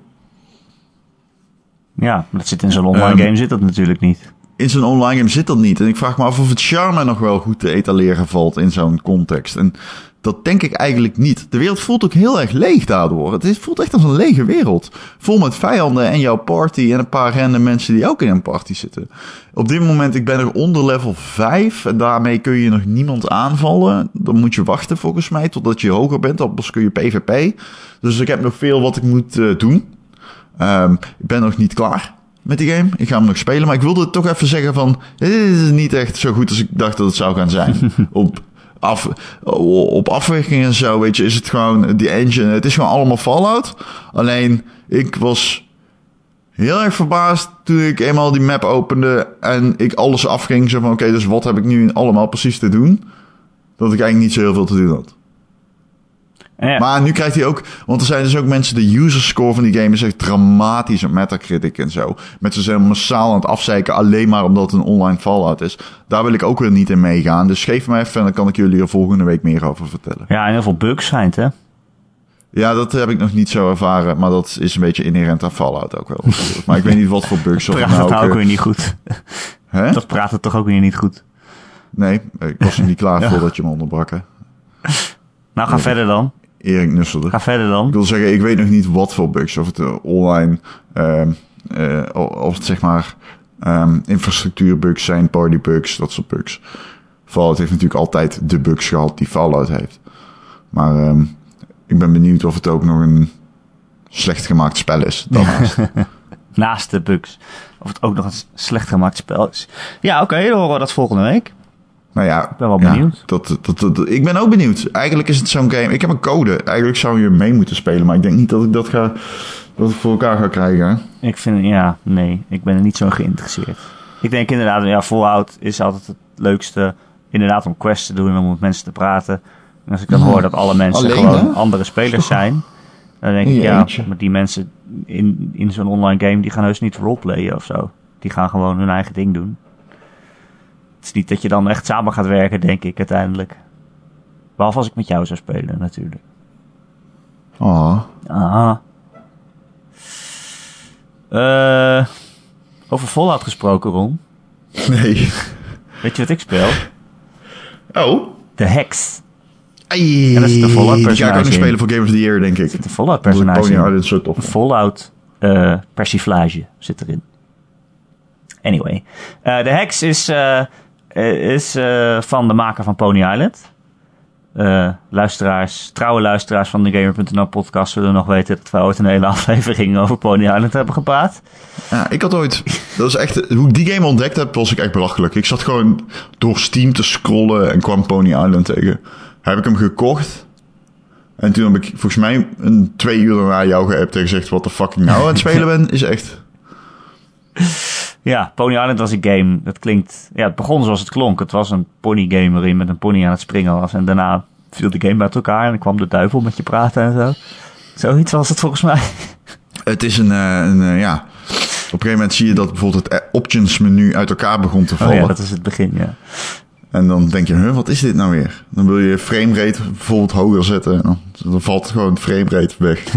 Ja, dat zit in zo'n online um, game zit dat natuurlijk niet. In zo'n online game zit dat niet. En ik vraag me af of het charme nog wel goed te etaleren valt in zo'n context. En dat denk ik eigenlijk niet. De wereld voelt ook heel erg leeg daardoor. Het voelt echt als een lege wereld. Vol met vijanden en jouw party en een paar random mensen die ook in een party zitten. Op dit moment, ik ben nog onder level vijf. En daarmee kun je nog niemand aanvallen. Dan moet je wachten volgens mij totdat je hoger bent. Anders kun je PvP. Dus ik heb nog veel wat ik moet uh, doen. Um, ik ben nog niet klaar met die game. Ik ga hem nog spelen. Maar ik wilde toch even zeggen van, dit is niet echt zo goed als ik dacht dat het zou gaan zijn. Op... Af, op afwerking en zo, weet je, is het gewoon die engine. Het is gewoon allemaal Fallout. Alleen, ik was heel erg verbaasd toen ik eenmaal die map opende en ik alles afging. Zo van, oké, okay, dus wat heb ik nu allemaal precies te doen? Dat ik eigenlijk niet zo heel veel te doen had. Ja. Maar nu krijgt hij ook, want er zijn dus ook mensen, de user score van die game is echt dramatisch op Metacritic en zo. Mensen zijn massaal aan het afzeiken alleen maar omdat het een online Fallout is. Daar wil ik ook weer niet in meegaan. Dus geef me even en dan kan ik jullie er volgende week meer over vertellen. Ja, en heel veel bugs schijnt, hè? Ja, dat heb ik nog niet zo ervaren, maar dat is een beetje inherent aan Fallout ook wel. Maar ik weet niet wat voor bugs. Dat praat het nou ook weer, weer niet goed. Hè? Dat praat het toch ook weer niet goed? Nee, ik was er niet klaar ja. voordat je me onderbrak, hè? Nou, ga ja. verder dan. Erik Nusserl. Ga verder dan. Ik wil zeggen, ik weet nog niet wat voor bugs. Of het uh, online, uh, uh, of het zeg maar um, infrastructuurbugs zijn, partybugs, dat soort bugs. Fallout heeft natuurlijk altijd de bugs gehad die Fallout heeft. Maar um, ik ben benieuwd of het ook nog een slecht gemaakt spel is. Daarnaast. Naast de bugs. Of het ook nog een slecht gemaakt spel is. Ja, oké, okay, dan horen we dat volgende week. Nou ja, ik ben wel benieuwd. Ja, dat, dat, dat, dat, ik ben ook benieuwd. Eigenlijk is het zo'n game. Ik heb een code. Eigenlijk zou je mee moeten spelen. Maar ik denk niet dat ik dat ga, dat ik voor elkaar ga krijgen. Hè? Ik vind, ja, nee. Ik ben er niet zo geïnteresseerd. Ik denk inderdaad, ja, Fallout is altijd het leukste. Inderdaad, om quests te doen en om met mensen te praten. En als ik dan hoor dat alle mensen Alleen, gewoon hè? andere spelers zijn. Dan denk ik, ja, maar die mensen in, in zo'n online game, die gaan heus niet roleplayen of zo. Die gaan gewoon hun eigen ding doen. Het is niet dat je dan echt samen gaat werken, denk ik, uiteindelijk. Behalve als ik met jou zou spelen, natuurlijk. Ah. Ah. Uh, over Fallout gesproken, Ron. Nee. Weet je wat ik speel? Oh. The Hex. Eieeeee. En dat is de Fallout-personage. Die ga ik ook nog spelen voor Game of the Year, denk ik. Er zit een Fallout-personage in. Is zo tof, een Fallout-persiflage uh, zit erin. Anyway. Uh, The Hex is... Uh, is uh, van de maker van Pony Island. Uh, luisteraars, trouwe luisteraars van de Gamer punt n l podcast zullen nog weten dat wij ooit een hele aflevering over Pony Island hebben gepraat. Ja, ik had ooit... Dat is echt, hoe ik die game ontdekt heb, was ik echt belachelijk. Ik zat gewoon door Steam te scrollen en kwam Pony Island tegen. Heb ik hem gekocht. En toen heb ik volgens mij een twee uur daarna jou geappt en gezegd wat de fuck ik nou aan het spelen ben. Is echt... Ja, Pony Island was een game. Dat klinkt... Ja, het begon zoals het klonk. Het was een pony game waarin met een pony aan het springen was. En daarna viel de game uit elkaar en dan kwam de duivel met je praten en zo. Zoiets was het volgens mij. Het is een... een ja. Op een gegeven moment zie je dat bijvoorbeeld het options menu uit elkaar begon te vallen. Oh ja, dat is het begin, ja. En dan denk je, huh, wat is dit nou weer? Dan wil je framerate bijvoorbeeld hoger zetten. Dan, dan valt gewoon framerate weg.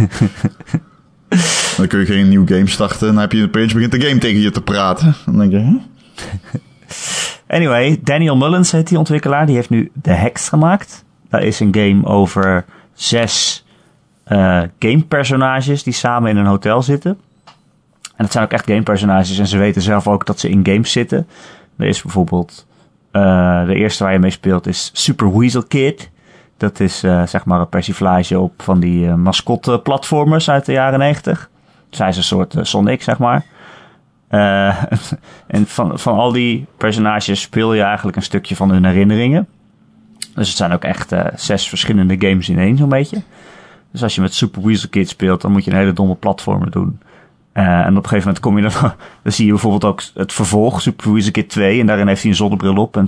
Dan kun je geen nieuw game starten. Dan heb je opeens begint de game tegen je te praten. Dan denk je, hè? Anyway, Daniel Mullins heet die ontwikkelaar. Die heeft nu The Hex gemaakt. Dat is een game over zes uh, gamepersonages die samen in een hotel zitten. En dat zijn ook echt gamepersonages. En ze weten zelf ook dat ze in games zitten. Er is bijvoorbeeld... Uh, de eerste waar je mee speelt is Super Weasel Kid. Dat is uh, zeg maar een persiflage op van die uh, mascotte platformers uit de jaren negentig. Zij is een soort uh, Sonic, zeg maar. Uh, en van, van al die personages speel je eigenlijk een stukje van hun herinneringen. Dus het zijn ook echt uh, zes verschillende games in één, zo'n beetje. Dus als je met Super Weasel Kid speelt, dan moet je een hele domme platformer doen. Uh, en op een gegeven moment kom je dan, dan zie je bijvoorbeeld ook het vervolg, Super Weasel Kid twee. En daarin heeft hij een zonnebril op en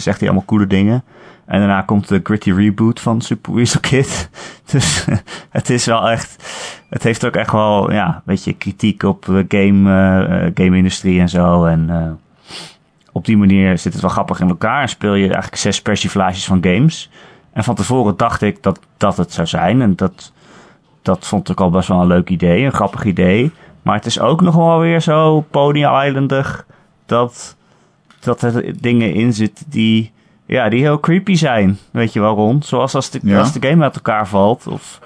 zegt hij allemaal coole dingen. En daarna komt de gritty reboot van Super Weasel Kid. Dus het is wel echt... Het heeft ook echt wel, ja, een beetje kritiek op de game, uh, game-industrie en zo. En uh, op die manier zit het wel grappig in elkaar. En speel je eigenlijk zes persiflages van games. En van tevoren dacht ik dat dat het zou zijn. En dat, dat vond ik al best wel een leuk idee, een grappig idee. Maar het is ook nog wel weer zo Pony Islandig dat, dat er dingen in zitten die, ja, die heel creepy zijn. Weet je wel, Ron? Zoals als de, ja. als de game uit elkaar valt. Of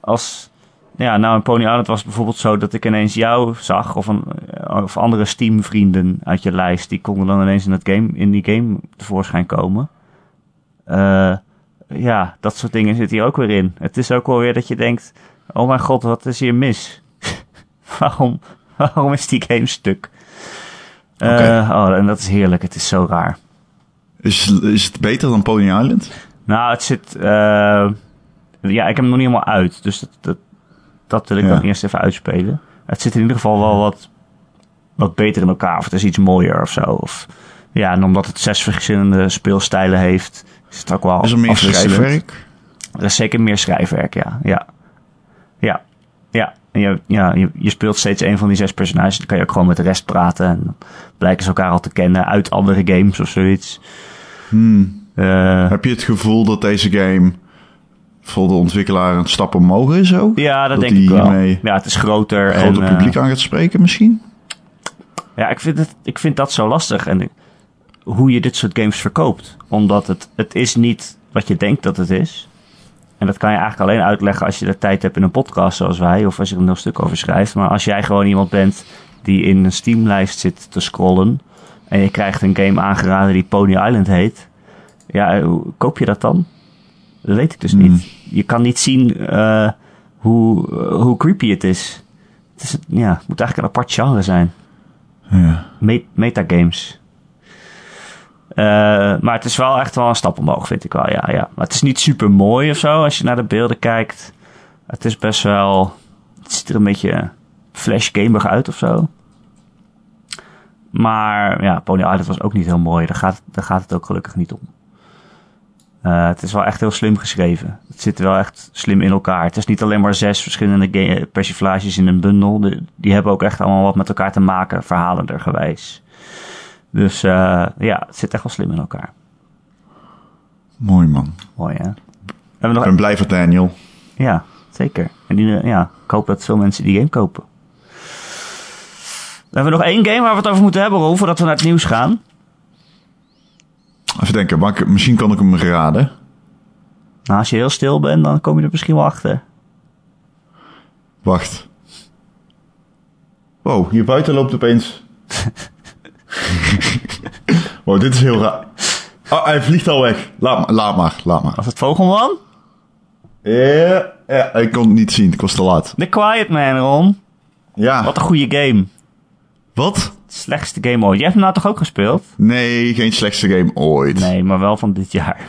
als, ja, nou in Pony Island was het bijvoorbeeld zo dat ik ineens jou zag. Of, een, of andere Steam-vrienden uit je lijst. Die konden dan ineens in, dat game, in die game tevoorschijn komen. Uh, ja, dat soort dingen zit hier ook weer in. Het is ook wel weer dat je denkt, oh mijn god, wat is hier mis? Waarom, waarom is die game stuk? Okay. Uh, oh, en dat is heerlijk. Het is zo raar. Is, is het beter dan Pony Island? Nou, het zit... Uh, ja, ik heb hem nog niet helemaal uit. Dus dat, dat, dat wil ik ja. dan eerst even uitspelen. Het zit in ieder geval wel wat, wat beter in elkaar. Of het is iets mooier of zo. Of, ja, en omdat het zes verschillende speelstijlen heeft... Is het ook wel... Is er meer schrijfwerk? Er is zeker meer schrijfwerk, ja. Ja. Ja. Ja. En je, ja, je, je speelt steeds een van die zes personages. Dan kan je ook gewoon met de rest praten. En dan blijken ze elkaar al te kennen uit andere games of zoiets. Hmm. Uh, Heb je het gevoel dat deze game voor de ontwikkelaar een stap omhoog is ook? Ja, dat, dat denk ik wel. Ja, het is groter. Het groter en, publiek uh, aan gaat spreken misschien? Ja, ik vind, het, ik vind dat zo lastig. En hoe je dit soort games verkoopt. Omdat het, het is niet wat je denkt dat het is. En dat kan je eigenlijk alleen uitleggen als je de tijd hebt in een podcast zoals wij. Of als je er een heel stuk over schrijft. Maar als jij gewoon iemand bent die in een Steam-lijst zit te scrollen. En je krijgt een game aangeraden die Pony Island heet. Ja, hoe koop je dat dan? Dat weet ik dus mm. niet. Je kan niet zien uh, hoe, hoe creepy het is. Het is, ja, het moet eigenlijk een apart genre zijn. Ja. Met- metagames. Uh, maar het is wel echt wel een stap omhoog, vind ik wel. Ja, ja. Maar het is niet super mooi of zo, als je naar de beelden kijkt. Het is best wel... Het ziet er een beetje flashgamerig uit of zo. Maar ja, Pony Island was ook niet heel mooi. Daar gaat, daar gaat het ook gelukkig niet om. Uh, het is wel echt heel slim geschreven. Het zit wel echt slim in elkaar. Het is niet alleen maar zes verschillende game- persiflages in een bundel. De, die hebben ook echt allemaal wat met elkaar te maken, verhalendergewijs. Dus uh, ja, het zit echt wel slim in elkaar. Mooi man. Mooi hè. Ik nog... ben blij voor Daniel. Ja, zeker. En die, ja, ik hoop dat veel mensen die game kopen. Dan hebben we nog één game waar we het over moeten hebben, Rolf, voordat we naar het nieuws gaan. Even denken, maar ik, misschien kan ik hem raden. Nou, als je heel stil bent, dan kom je er misschien wel achter. Wacht. Wow, hier buiten loopt opeens... Wow, dit is heel raar. Oh, hij vliegt al weg. Laat, laat maar, laat maar. Was het Vogelman? Ja, yeah, yeah. Ik kon het niet zien. Ik was te laat. The Quiet Man, Ron. Ja. Wat een goede game. Wat? Slechtste game ooit. Jij hebt hem nou toch ook gespeeld? Nee, geen slechtste game ooit. Nee, maar wel van dit jaar.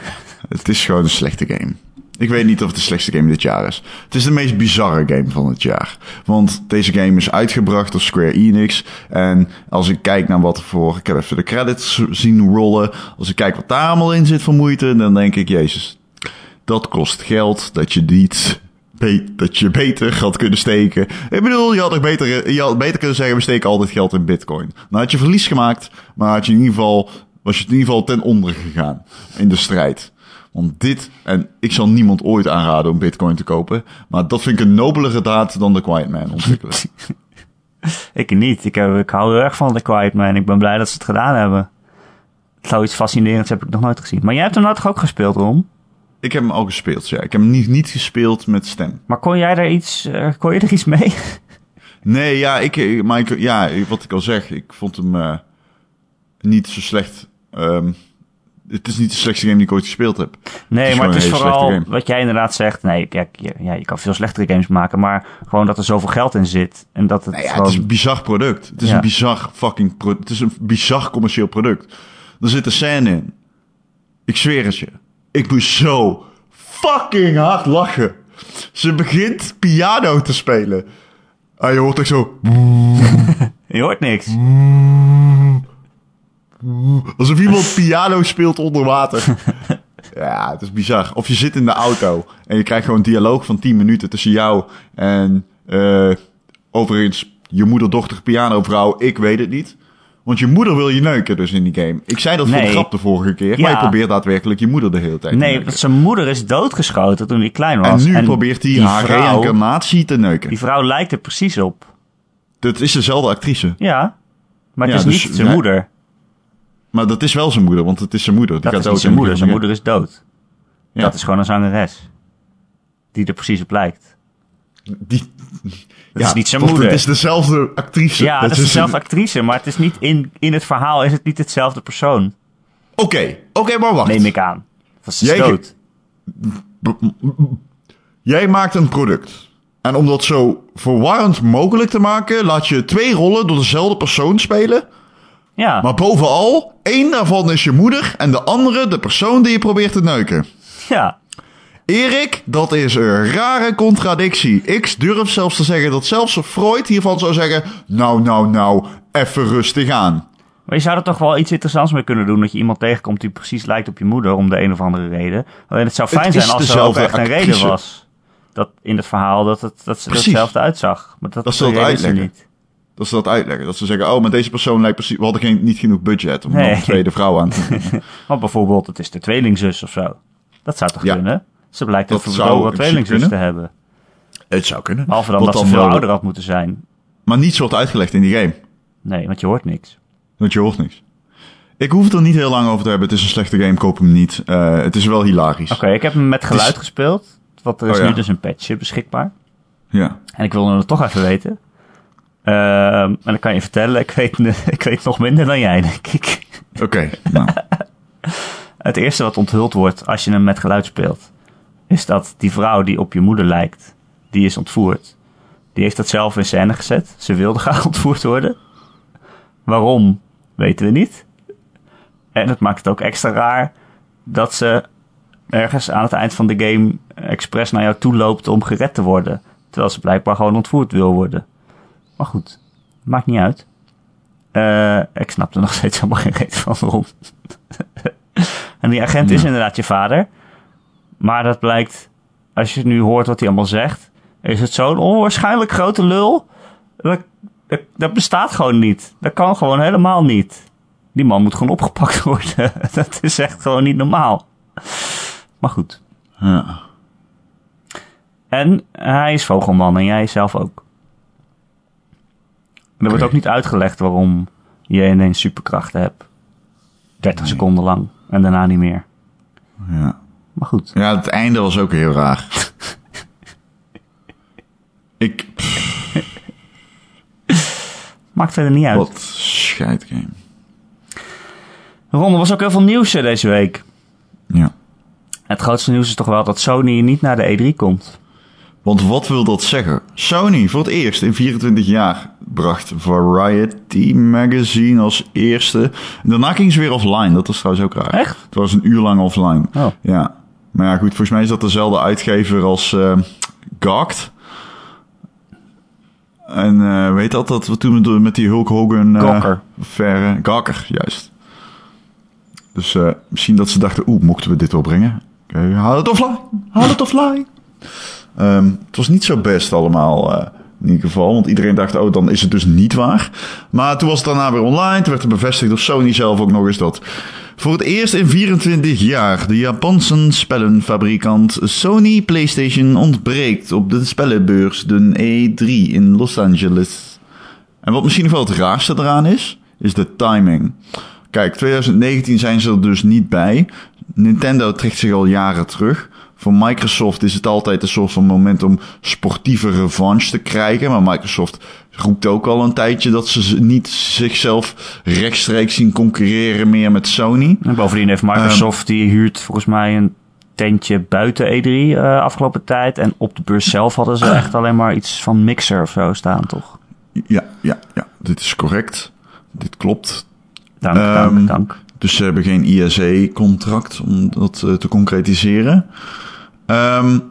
Het is gewoon een slechte game. Ik weet niet of het de slechtste game dit jaar is. Het is de meest bizarre game van het jaar. Want deze game is uitgebracht door Square Enix. En als ik kijk naar wat er voor... Ik heb even de credits zien rollen. Als ik kijk wat daar allemaal in zit voor moeite... dan denk ik, jezus, dat kost geld dat je niet... dat je beter had kunnen steken. Ik bedoel, je had nog beter, je had beter kunnen zeggen... we steken al dit geld in bitcoin. Nou had je verlies gemaakt, maar had je in ieder geval, was je in ieder geval ten onder gegaan in de strijd. Want dit, en ik zal niemand ooit aanraden om bitcoin te kopen... maar dat vind ik een nobelere daad dan The Quiet Man ontwikkelen. Ik niet. Ik, heb, ik hou erg van The Quiet Man. Ik ben blij dat ze het gedaan hebben. Zoiets fascinerends heb ik nog nooit gezien. Maar jij hebt hem nou toch ook gespeeld, Ron? Ik heb hem al gespeeld, ja. Ik heb hem niet, niet gespeeld met stem. Maar kon jij er iets, uh, kon je er iets mee? Nee, ja, ik, maar ik, ja, wat ik al zeg, ik vond hem uh, niet zo slecht... Um, Het is niet de slechtste game die ik ooit gespeeld heb. Nee, het maar het is vooral wat jij inderdaad zegt. Nee, ja, ja, je kan veel slechtere games maken. Maar gewoon dat er zoveel geld in zit. En dat het, nou ja, gewoon... het is een bizar product. Het is ja. een bizar fucking product. Het is een bizar commercieel product. Er zit een scène in. Ik zweer het je. Ik moest zo fucking hard lachen. Ze begint piano te spelen. En je hoort echt zo... Je hoort niks. Alsof iemand piano speelt onder water. Ja, het is bizar. Of je zit in de auto en je krijgt gewoon een dialoog van tien minuten tussen jou en uh, overigens je moeder-dochter pianovrouw. Ik weet het niet. Want je moeder wil je neuken dus in die game. Ik zei dat nee. voor de grap de vorige keer, ja. maar je probeert daadwerkelijk je moeder de hele tijd Nee, want zijn moeder is doodgeschoten toen hij klein was. En nu en probeert hij haar reïncarnatie te neuken. Die vrouw lijkt er precies op. Dat is dezelfde actrice. Ja, maar het ja, is dus, niet zijn nee. moeder. Maar dat is wel zijn moeder, want het is zijn moeder. Die dat gaat is niet zijn moeder. Zijn moeder is dood. Ja. Dat is gewoon een zangeres. Die er precies op lijkt. Die... Dat ja, is niet zijn moeder. Het is dezelfde actrice. Ja, dat, dat is dezelfde een... actrice. Maar het is niet in, in het verhaal is het niet hetzelfde persoon. Oké, okay. oké, okay, maar wacht. Neem ik aan. Want ze is Jij... dood. Jij maakt een product. En om dat zo verwarrend mogelijk te maken... laat je twee rollen door dezelfde persoon spelen... Ja. Maar bovenal, één daarvan is je moeder... en de andere de persoon die je probeert te neuken. Ja. Erik, dat is een rare contradictie. Ik durf zelfs te zeggen dat zelfs Freud hiervan zou zeggen... nou, nou, nou, even rustig aan. Maar je zou er toch wel iets interessants mee kunnen doen... dat je iemand tegenkomt die precies lijkt op je moeder... om de een of andere reden. Alleen het zou fijn het zijn als er ook echt actrice. een reden was. Dat in het verhaal dat, het, dat ze er hetzelfde uitzag. Maar dat, dat ze dat uitleggen. Niet. Dat ze dat uitleggen. Dat ze zeggen, oh, maar deze persoon lijkt precies... We hadden geen, niet genoeg budget om nee. nog een tweede vrouw aan te nemen. Want bijvoorbeeld, het is de tweelingzus of zo. Dat zou toch ja. kunnen? Ze blijkt een vervroegde tweelingzus te hebben. Het zou kunnen. Behalve dan wat dat dan ze veel wel... ouder had moeten zijn. Maar niets wordt uitgelegd in die game. Nee, want je hoort niks. Want je hoort niks. Ik hoef het er niet heel lang over te hebben. Het is een slechte game, koop hem niet. Uh, het is wel hilarisch. Oké, okay, ik heb hem met geluid is... gespeeld. Want er is oh, ja. nu dus een patchje beschikbaar. Ja. En ik wilde het toch even weten... Uh, en dan kan je vertellen, ik weet, ik weet nog minder dan jij, denk ik. Oké, okay, nou. Het eerste wat onthuld wordt als je hem met geluid speelt, is dat die vrouw die op je moeder lijkt, die is ontvoerd. Die heeft dat zelf in scène gezet. Ze wilde graag ontvoerd worden. Waarom, weten we niet. En dat maakt het ook extra raar dat ze ergens aan het eind van de game expres naar jou toe loopt om gered te worden. Terwijl ze blijkbaar gewoon ontvoerd wil worden. Maar goed, maakt niet uit. Uh, ik snap er nog steeds helemaal geen reet van waarom. En die agent ja. is inderdaad je vader. Maar dat blijkt, als je nu hoort wat hij allemaal zegt, is het zo'n onwaarschijnlijk grote lul. Dat, dat, dat bestaat gewoon niet. Dat kan gewoon helemaal niet. Die man moet gewoon opgepakt worden. Dat is echt gewoon niet normaal. Maar goed. Ja. En hij is vogelman en jij zelf ook. Er wordt okay. ook niet uitgelegd waarom je ineens superkrachten hebt. dertig nee. seconden lang en daarna niet meer. Ja. Maar goed. Ja, het einde was ook heel raar. Ik... Maakt verder niet uit. Wat scheidgame. Ron, er was ook heel veel nieuws deze week. Ja. Het grootste nieuws is toch wel dat Sony niet naar de E drie komt. Want wat wil dat zeggen? Sony voor het eerst in vierentwintig jaar bracht Variety Magazine als eerste. Daarna ging ze weer offline. Dat was trouwens ook raar. Echt? Het was een uur lang offline. Oh. Ja. Maar ja, goed. Volgens mij is dat dezelfde uitgever als uh, Gawked. En uh, weet dat dat we toen met die Hulk Hogan... Uh, Gawker. Verre, Gawker, juist. Dus uh, misschien dat ze dachten... Oeh, mochten we dit wel brengen? Okay, haal het offline. Haal het offline. Um, het was niet zo best allemaal, uh, in ieder geval. Want iedereen dacht, oh, dan is het dus niet waar. Maar toen was het daarna weer online. Toen werd het bevestigd door Sony zelf ook nog eens dat... voor het eerst in vierentwintig jaar de Japanse spellenfabrikant Sony PlayStation ontbreekt op de spellenbeurs, de E drie in Los Angeles. En wat misschien nog wel het raarste eraan is, is de timing. Kijk, twintig negentien zijn ze er dus niet bij. Nintendo trekt zich al jaren terug. Voor Microsoft is het altijd een soort van moment om sportieve revanche te krijgen. Maar Microsoft roept ook al een tijdje dat ze niet zichzelf rechtstreeks zien concurreren meer met Sony. En bovendien heeft Microsoft, um, die huurt volgens mij een tentje buiten E drie uh, afgelopen tijd. En op de beurs zelf hadden ze echt alleen maar iets van Mixer of zo staan, toch? Ja, ja, ja. Dit is correct. Dit klopt. Dank, um, dank, dank. Dus ze hebben geen I S E-contract om dat uh, te concretiseren. Um,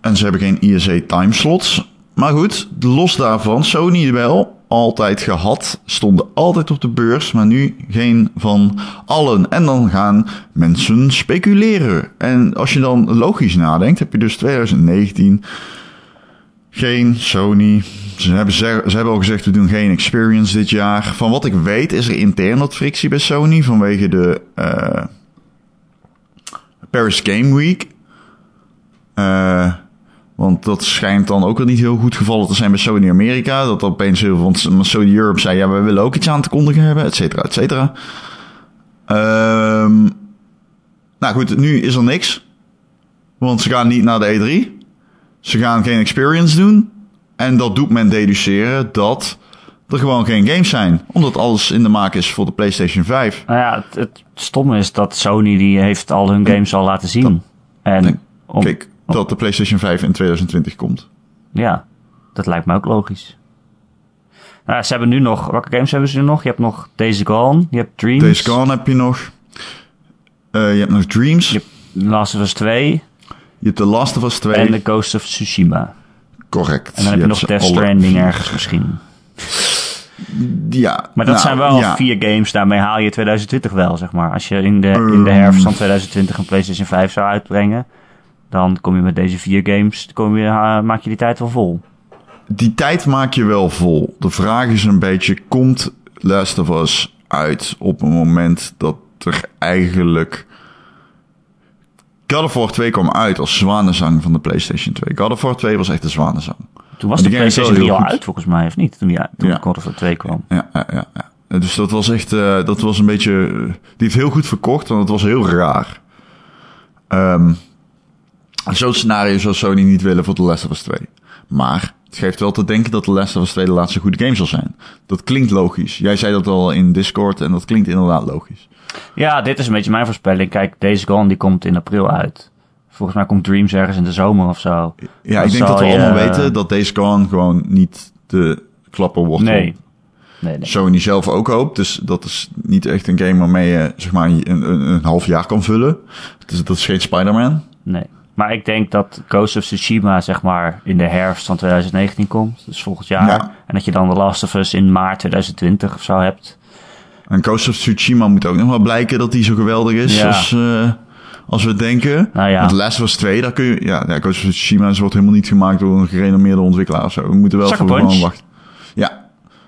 en ze hebben geen I S E-timeslots. Maar goed, los daarvan, Sony wel, altijd gehad. Stonden altijd op de beurs, maar nu geen van allen. En dan gaan mensen speculeren. En als je dan logisch nadenkt, heb je dus twintig negentien geen Sony. Ze hebben, ze, ze hebben al gezegd, we doen geen experience dit jaar. Van wat ik weet is er intern wat frictie bij Sony vanwege de uh, Paris Game Week. Uh, want dat schijnt dan ook al niet heel goed gevallen te zijn bij Sony Amerika. Dat opeens heel veel van Sony Europe zei, ja, we willen ook iets aan te kondigen hebben, et cetera, et cetera. Um, nou goed, nu is er niks. Want ze gaan niet naar de E drie. Ze gaan geen experience doen. En dat doet men deduceren dat er gewoon geen games zijn. Omdat alles in de maak is voor de PlayStation vijf. Nou ja, het, het stomme is dat Sony die heeft al hun games en, al laten zien. Dan, en denk, om, kijk, om, dat de PlayStation vijf in twintig twintig komt. Ja, dat lijkt me ook logisch. Nou, ze hebben nu nog... Welke games hebben ze nu nog? Je hebt nog Days Gone, je hebt Dreams. Days Gone heb je nog. Uh, je hebt nog Dreams. Je hebt Last of Us twee. Je hebt The Last of Us twee. En de Ghost of Tsushima. Correct. En dan heb je, je nog Death Stranding alle... ergens misschien. Ja. Maar dat nou, zijn wel ja. vier games. Daarmee haal je twintig twintig wel, zeg maar. Als je in de, um, in de herfst van twintig twintig een PlayStation vijf zou uitbrengen, dan kom je met deze vier games, kom je, uh, maak je die tijd wel vol. Die tijd maak je wel vol. De vraag is een beetje, komt Last of Us uit op een moment dat er eigenlijk... God of War twee kwam uit als zwanenzang van de PlayStation twee. God of War twee was echt de zwanenzang. Toen was de PlayStation drie al uit, volgens mij, of niet? Toen, die, toen ja. God of War twee kwam. Ja, ja, ja, ja. Dus dat was echt... Uh, dat was een beetje... Uh, die heeft heel goed verkocht, want het was heel raar. Um, Zo'n scenario zou Sony niet willen voor The Last of Us twee. Maar Het geeft wel te denken dat The Last of Us twee de laatste goede game zal zijn. Dat klinkt logisch. Jij zei dat al in Discord en dat klinkt inderdaad logisch. Ja, dit is een beetje mijn voorspelling. Kijk, Days Gone die komt in april uit. Volgens mij komt Dreams ergens in de zomer of zo. Ja, dat ik denk dat we je... allemaal weten dat Days Gone gewoon niet de klapper wordt. Nee. Nee, nee. Sony zelf ook hoopt. Dus dat is niet echt een game waarmee je zeg maar, een, een, een half jaar kan vullen. Dus dat is geen Spider-Man. Nee. Maar ik denk dat Ghost of Tsushima zeg maar in de herfst van twintig negentien komt. Dus volgend jaar. Ja. En dat je dan The Last of Us in maart twintig twintig of zo hebt. En Ghost of Tsushima moet ook nog wel blijken dat die zo geweldig is ja. als, uh, als we denken. Nou ja. Want The Last of Us twee, daar kun je... Ja, ja, Ghost of Tsushima wordt helemaal niet gemaakt door een gerenommeerde ontwikkelaar of zo. We moeten wel Sucker voor gewoon wachten. Ja.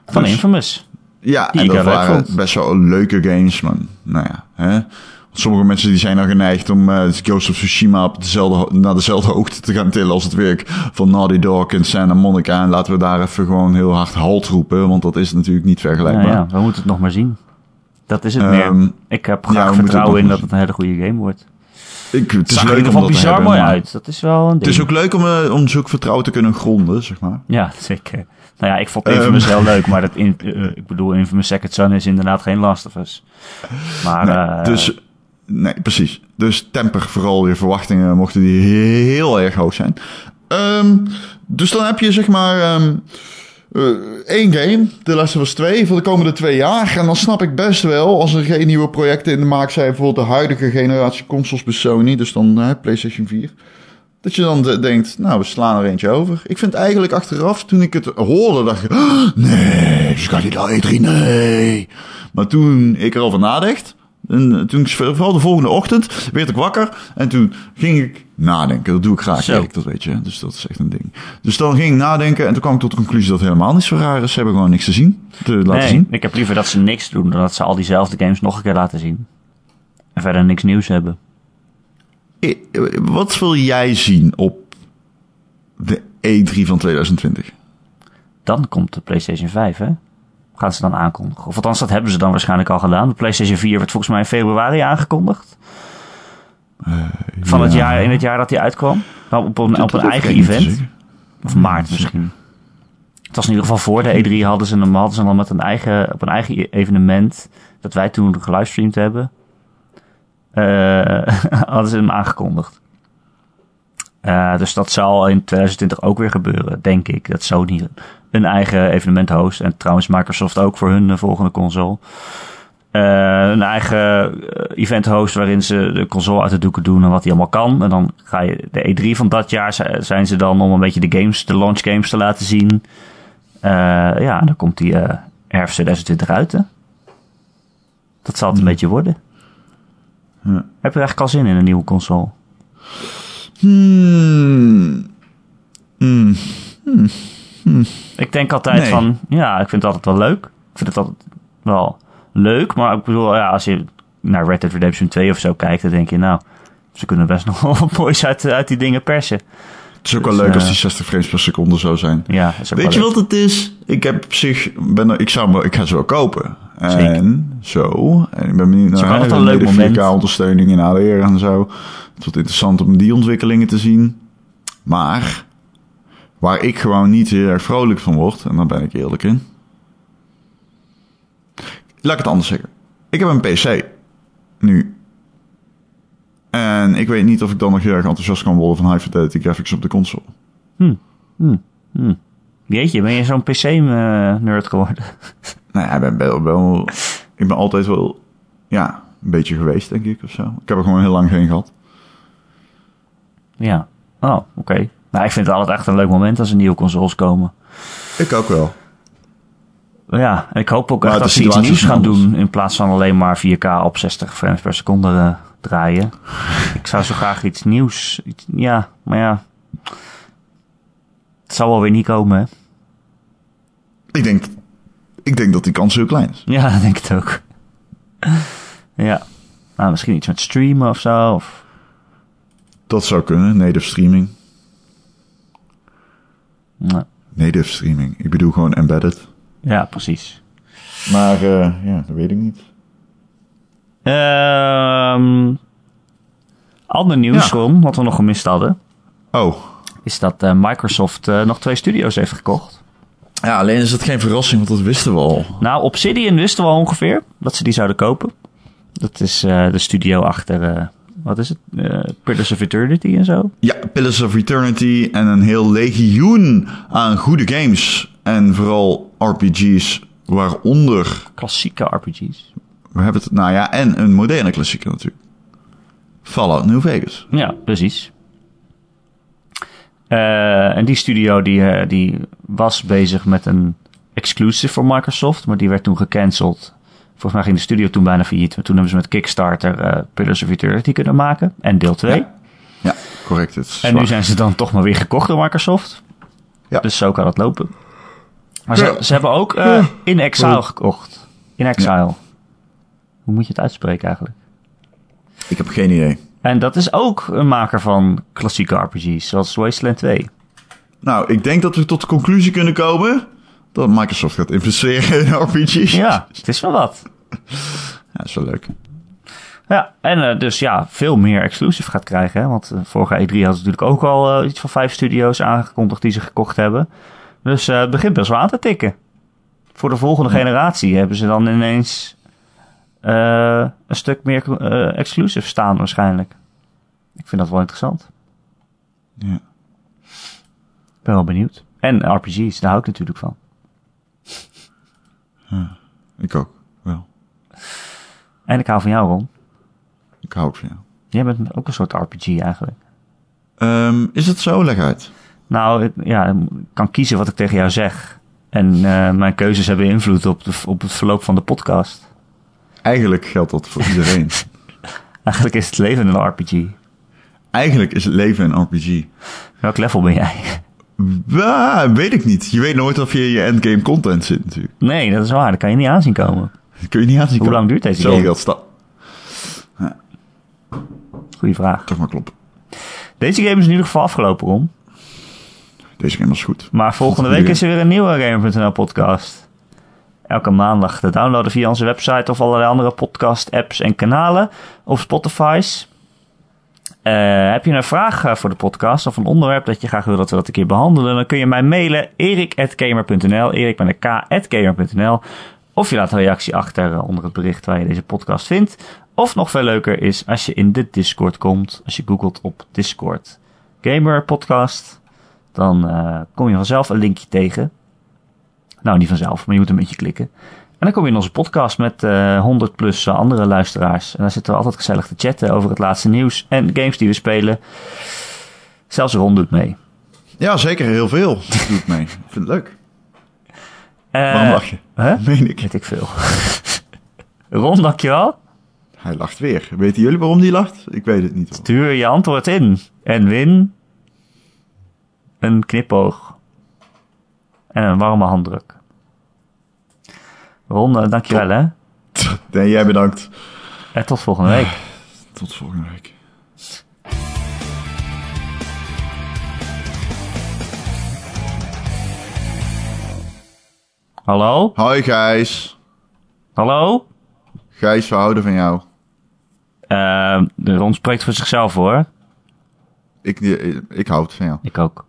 Van dus, Infamous. Ja, die en dat waren vond. best wel leuke games. Maar nou ja, hè. Sommige mensen die zijn dan geneigd om uh, Ghost of Tsushima op dezelfde, naar dezelfde hoogte te gaan tillen als het werk van Naughty Dog en Santa Monica. En laten we daar even gewoon heel hard halt roepen, want dat is natuurlijk niet vergelijkbaar. Nou ja, we moeten het nog maar zien. Dat is het um, meer. Ik heb graag ja, vertrouwen in dat het een hele goede game wordt. Ik, het is leuk om dat bizar te hebben, mooi uit. Dat is wel een ding. Het is ook leuk om, uh, om zulk vertrouwen te kunnen gronden, zeg maar. Ja, zeker. Nou ja, ik vond Infamous um, heel leuk, maar dat in, uh, ik bedoel, Infamous Second Son is inderdaad geen Last of Us. Maar... Nee, uh, dus... Nee, precies. Dus temper vooral je verwachtingen, mochten die heel erg hoog zijn. Um, dus dan heb je zeg maar um, uh, één game, The Last of Us twee, voor de komende twee jaar. En dan snap ik best wel, als er geen nieuwe projecten in de maak zijn, bijvoorbeeld de huidige generatie consoles bij Sony, dus dan uh, PlayStation vier, dat je dan de, denkt, nou, we slaan er eentje over. Ik vind eigenlijk achteraf, toen ik het hoorde, dacht ik, oh, nee, ze kan niet naar E drie, nee. Maar toen ik erover nadacht... En toen, vooral de volgende ochtend, werd ik wakker. En toen ging ik nadenken. Dat doe ik graag, Erik, dat weet je. Dus dat is echt een ding. Dus dan ging ik nadenken. En toen kwam ik tot de conclusie dat het helemaal niet zo raar is. Ze hebben gewoon niks te zien. Te laten nee, zien. Ik heb liever dat ze niks doen, dan dat ze al diezelfde games nog een keer laten zien. En verder niks nieuws hebben. Wat wil jij zien op de E drie van twintig twintig? Dan komt de PlayStation vijf, hè? Gaan ze dan aankondigen. Of althans, dat hebben ze dan waarschijnlijk al gedaan. De PlayStation vier werd volgens mij in februari aangekondigd. Uh, Van ja. het jaar, in het jaar dat hij uitkwam. Op een, op een eigen event. Of maart misschien. Het was in ieder geval voor de E drie hadden ze normaal. Hadden ze dan met een eigen, op een eigen evenement. Dat wij toen gelivestreamd hebben. Uh, hadden ze hem aangekondigd. Uh, dus dat zal in twintig twintig ook weer gebeuren, denk ik. Dat Sony een eigen evenement host. En trouwens Microsoft ook voor hun uh, volgende console. Uh, een eigen event host waarin ze de console uit de doeken doen en wat die allemaal kan. En dan ga je de E drie van dat jaar zijn ze dan om een beetje de games, de launch games te laten zien. Uh, ja, dan komt die uh, herfst twintig twintig uit. Hè? Dat zal het een ja. beetje worden. Ja. Heb je eigenlijk al zin in een nieuwe console? Hmm. Hmm. Hmm. Hmm. Ik denk altijd nee. van, ja, ik vind het altijd wel leuk. Ik vind het altijd wel leuk, maar ik bedoel, ja, als je naar Red Dead Redemption twee of zo kijkt, dan denk je, nou, ze kunnen best nog wel wat moois uit, uit die dingen persen. Het is ook dus, wel leuk als die zestig frames per seconde zou zijn. Ja, is ook Weet je leuk. wat het is? Ik heb op zich, ben er, ik, zou, ik ga ze wel kopen. Zeker. En zo, en ik ben benieuwd naar het een een de vier K-ondersteuning in H D R en zo. Het wordt interessant om die ontwikkelingen te zien. Maar waar ik gewoon niet heel erg vrolijk van word, en daar ben ik eerlijk in. Laat ik het anders zeggen. Ik heb een P C. Nu. En ik weet niet of ik dan nog heel erg enthousiast kan worden van high fidelity graphics op de console. Hm. Hm. Hm. Jeetje, ben je zo'n P C-nerd geworden? Nou ja, ik ben, wel, wel, ik ben altijd wel ja, een beetje geweest, denk ik, of zo. Ik heb er gewoon heel lang geen gehad. Ja, oh, oké. Okay. Nou, ik vind het altijd echt een leuk moment als er nieuwe consoles komen. Ik ook wel. Ja, en ik hoop ook echt dat ze iets nieuws gaan doen in plaats van alleen maar vier K op zestig frames per seconde uh, draaien. Ik zou zo graag iets nieuws... Iets, ja, maar ja... Het zal wel weer niet komen, hè? Ik denk, ik denk dat die kans heel klein is. Ja, dat denk ik ook. Ja, nou, misschien iets met streamen of zo, of... Dat zou kunnen, native streaming. Nee. Native streaming. Ik bedoel gewoon embedded. Ja, precies. Maar uh, ja, dat weet ik niet. Um, ander nieuws, ja. Kom, wat we nog gemist hadden. Oh. is dat uh, Microsoft uh, nog twee studio's heeft gekocht. Ja, alleen is dat geen verrassing, want dat wisten we al. Nou, Obsidian wisten we al ongeveer dat ze die zouden kopen. Dat is uh, de studio achter... Uh, Wat is het? Uh, Pillars of Eternity en zo? Ja, Pillars of Eternity en een heel legioen aan goede games. En vooral R P G's, waaronder... Klassieke R P G's. We hebben het, nou ja, en een moderne klassieke natuurlijk. Fallout New Vegas. Ja, precies. Uh, en die studio die, uh, die was bezig met een exclusive voor Microsoft, maar die werd toen gecanceld. Volgens mij ging de studio toen bijna failliet. Toen hebben ze met Kickstarter uh, Pillars of Eternity kunnen maken. En deel twee. Ja, ja correct. Het is en nu zijn ze dan toch maar weer gekocht door Microsoft. Ja. Dus zo kan dat lopen. Maar ze, ja. ze hebben ook uh, In Exile gekocht. In Exile. Ja. Hoe moet je het uitspreken eigenlijk? Ik heb geen idee. En dat is ook een maker van klassieke R P G's. Zoals Wasteland twee. Nou, ik denk dat we tot de conclusie kunnen komen... dat Microsoft gaat investeren in R P G's. Ja, het is wel wat. Ja, dat is wel leuk. Ja, en uh, dus ja, veel meer exclusive gaat krijgen. Hè? Want uh, vorige E drie hadden ze natuurlijk ook al uh, iets van vijf studio's aangekondigd die ze gekocht hebben. Dus uh, het begint best wel aan te tikken. Voor de volgende ja. generatie hebben ze dan ineens uh, een stuk meer uh, exclusive staan waarschijnlijk. Ik vind dat wel interessant. Ja. Ik ben wel benieuwd. En R P G's, daar hou ik natuurlijk van. Ja, ik ook, wel. En ik hou van jou, Ron. Ik hou ook van jou. Jij bent ook een soort R P G eigenlijk. Um, is het zo? Leg uit. Nou, ik, ja, ik kan kiezen wat ik tegen jou zeg. En uh, mijn keuzes hebben invloed op, de, op het verloop van de podcast. Eigenlijk geldt dat voor iedereen. Eigenlijk is het leven een R P G. Eigenlijk is het leven een R P G. Welk level ben jij? Bah, weet ik niet. Je weet nooit of je in je endgame content zit natuurlijk. Nee, dat is waar. Dat kan je niet aanzien komen. Dat kun je niet aanzien komen. Hoe lang duurt deze game? Zo geldt stap. Ja. Goeie vraag. Toch maar kloppen. Deze game is in ieder geval afgelopen, Ron. Deze game was goed. Maar volgende week is er weer een nieuwe Gamer.nl podcast. Elke maandag te downloaden via onze website of allerlei andere podcast apps en kanalen. Of Spotify's. Uh, heb je een vraag voor de podcast of een onderwerp dat je graag wil dat we dat een keer behandelen, dan kun je mij mailen erik at gamer punt n l, erik met een k at gamer punt n l, of je laat een reactie achter uh, onder het bericht waar je deze podcast vindt. Of nog veel leuker is als je in de Discord komt, als je googelt op Discord Gamer Podcast, dan uh, kom je vanzelf een linkje tegen. Nou, niet vanzelf, maar je moet een beetje klikken. En dan kom je in onze podcast met uh, honderd plus uh, andere luisteraars. En daar zitten we altijd gezellig te chatten over het laatste nieuws en games die we spelen. Zelfs Ron doet mee. Ja, zeker. Heel veel doet mee. Ik vind het leuk. Uh, Waarom lach je? Huh? Meen ik. Weet ik veel. Ron, dankjewel. Hij lacht weer. Weten jullie waarom die lacht? Ik weet het niet. Hoor. Stuur je antwoord in. En win een knipoog. En een warme handdruk. Ron, dankjewel hè. Nee, jij bedankt. En tot volgende week. Tot volgende week. Hallo? Hoi Gijs. Hallo? Gijs, we houden van jou. Uh, Ron spreekt voor zichzelf hoor. Ik, ik, ik houd van jou. Ik ook.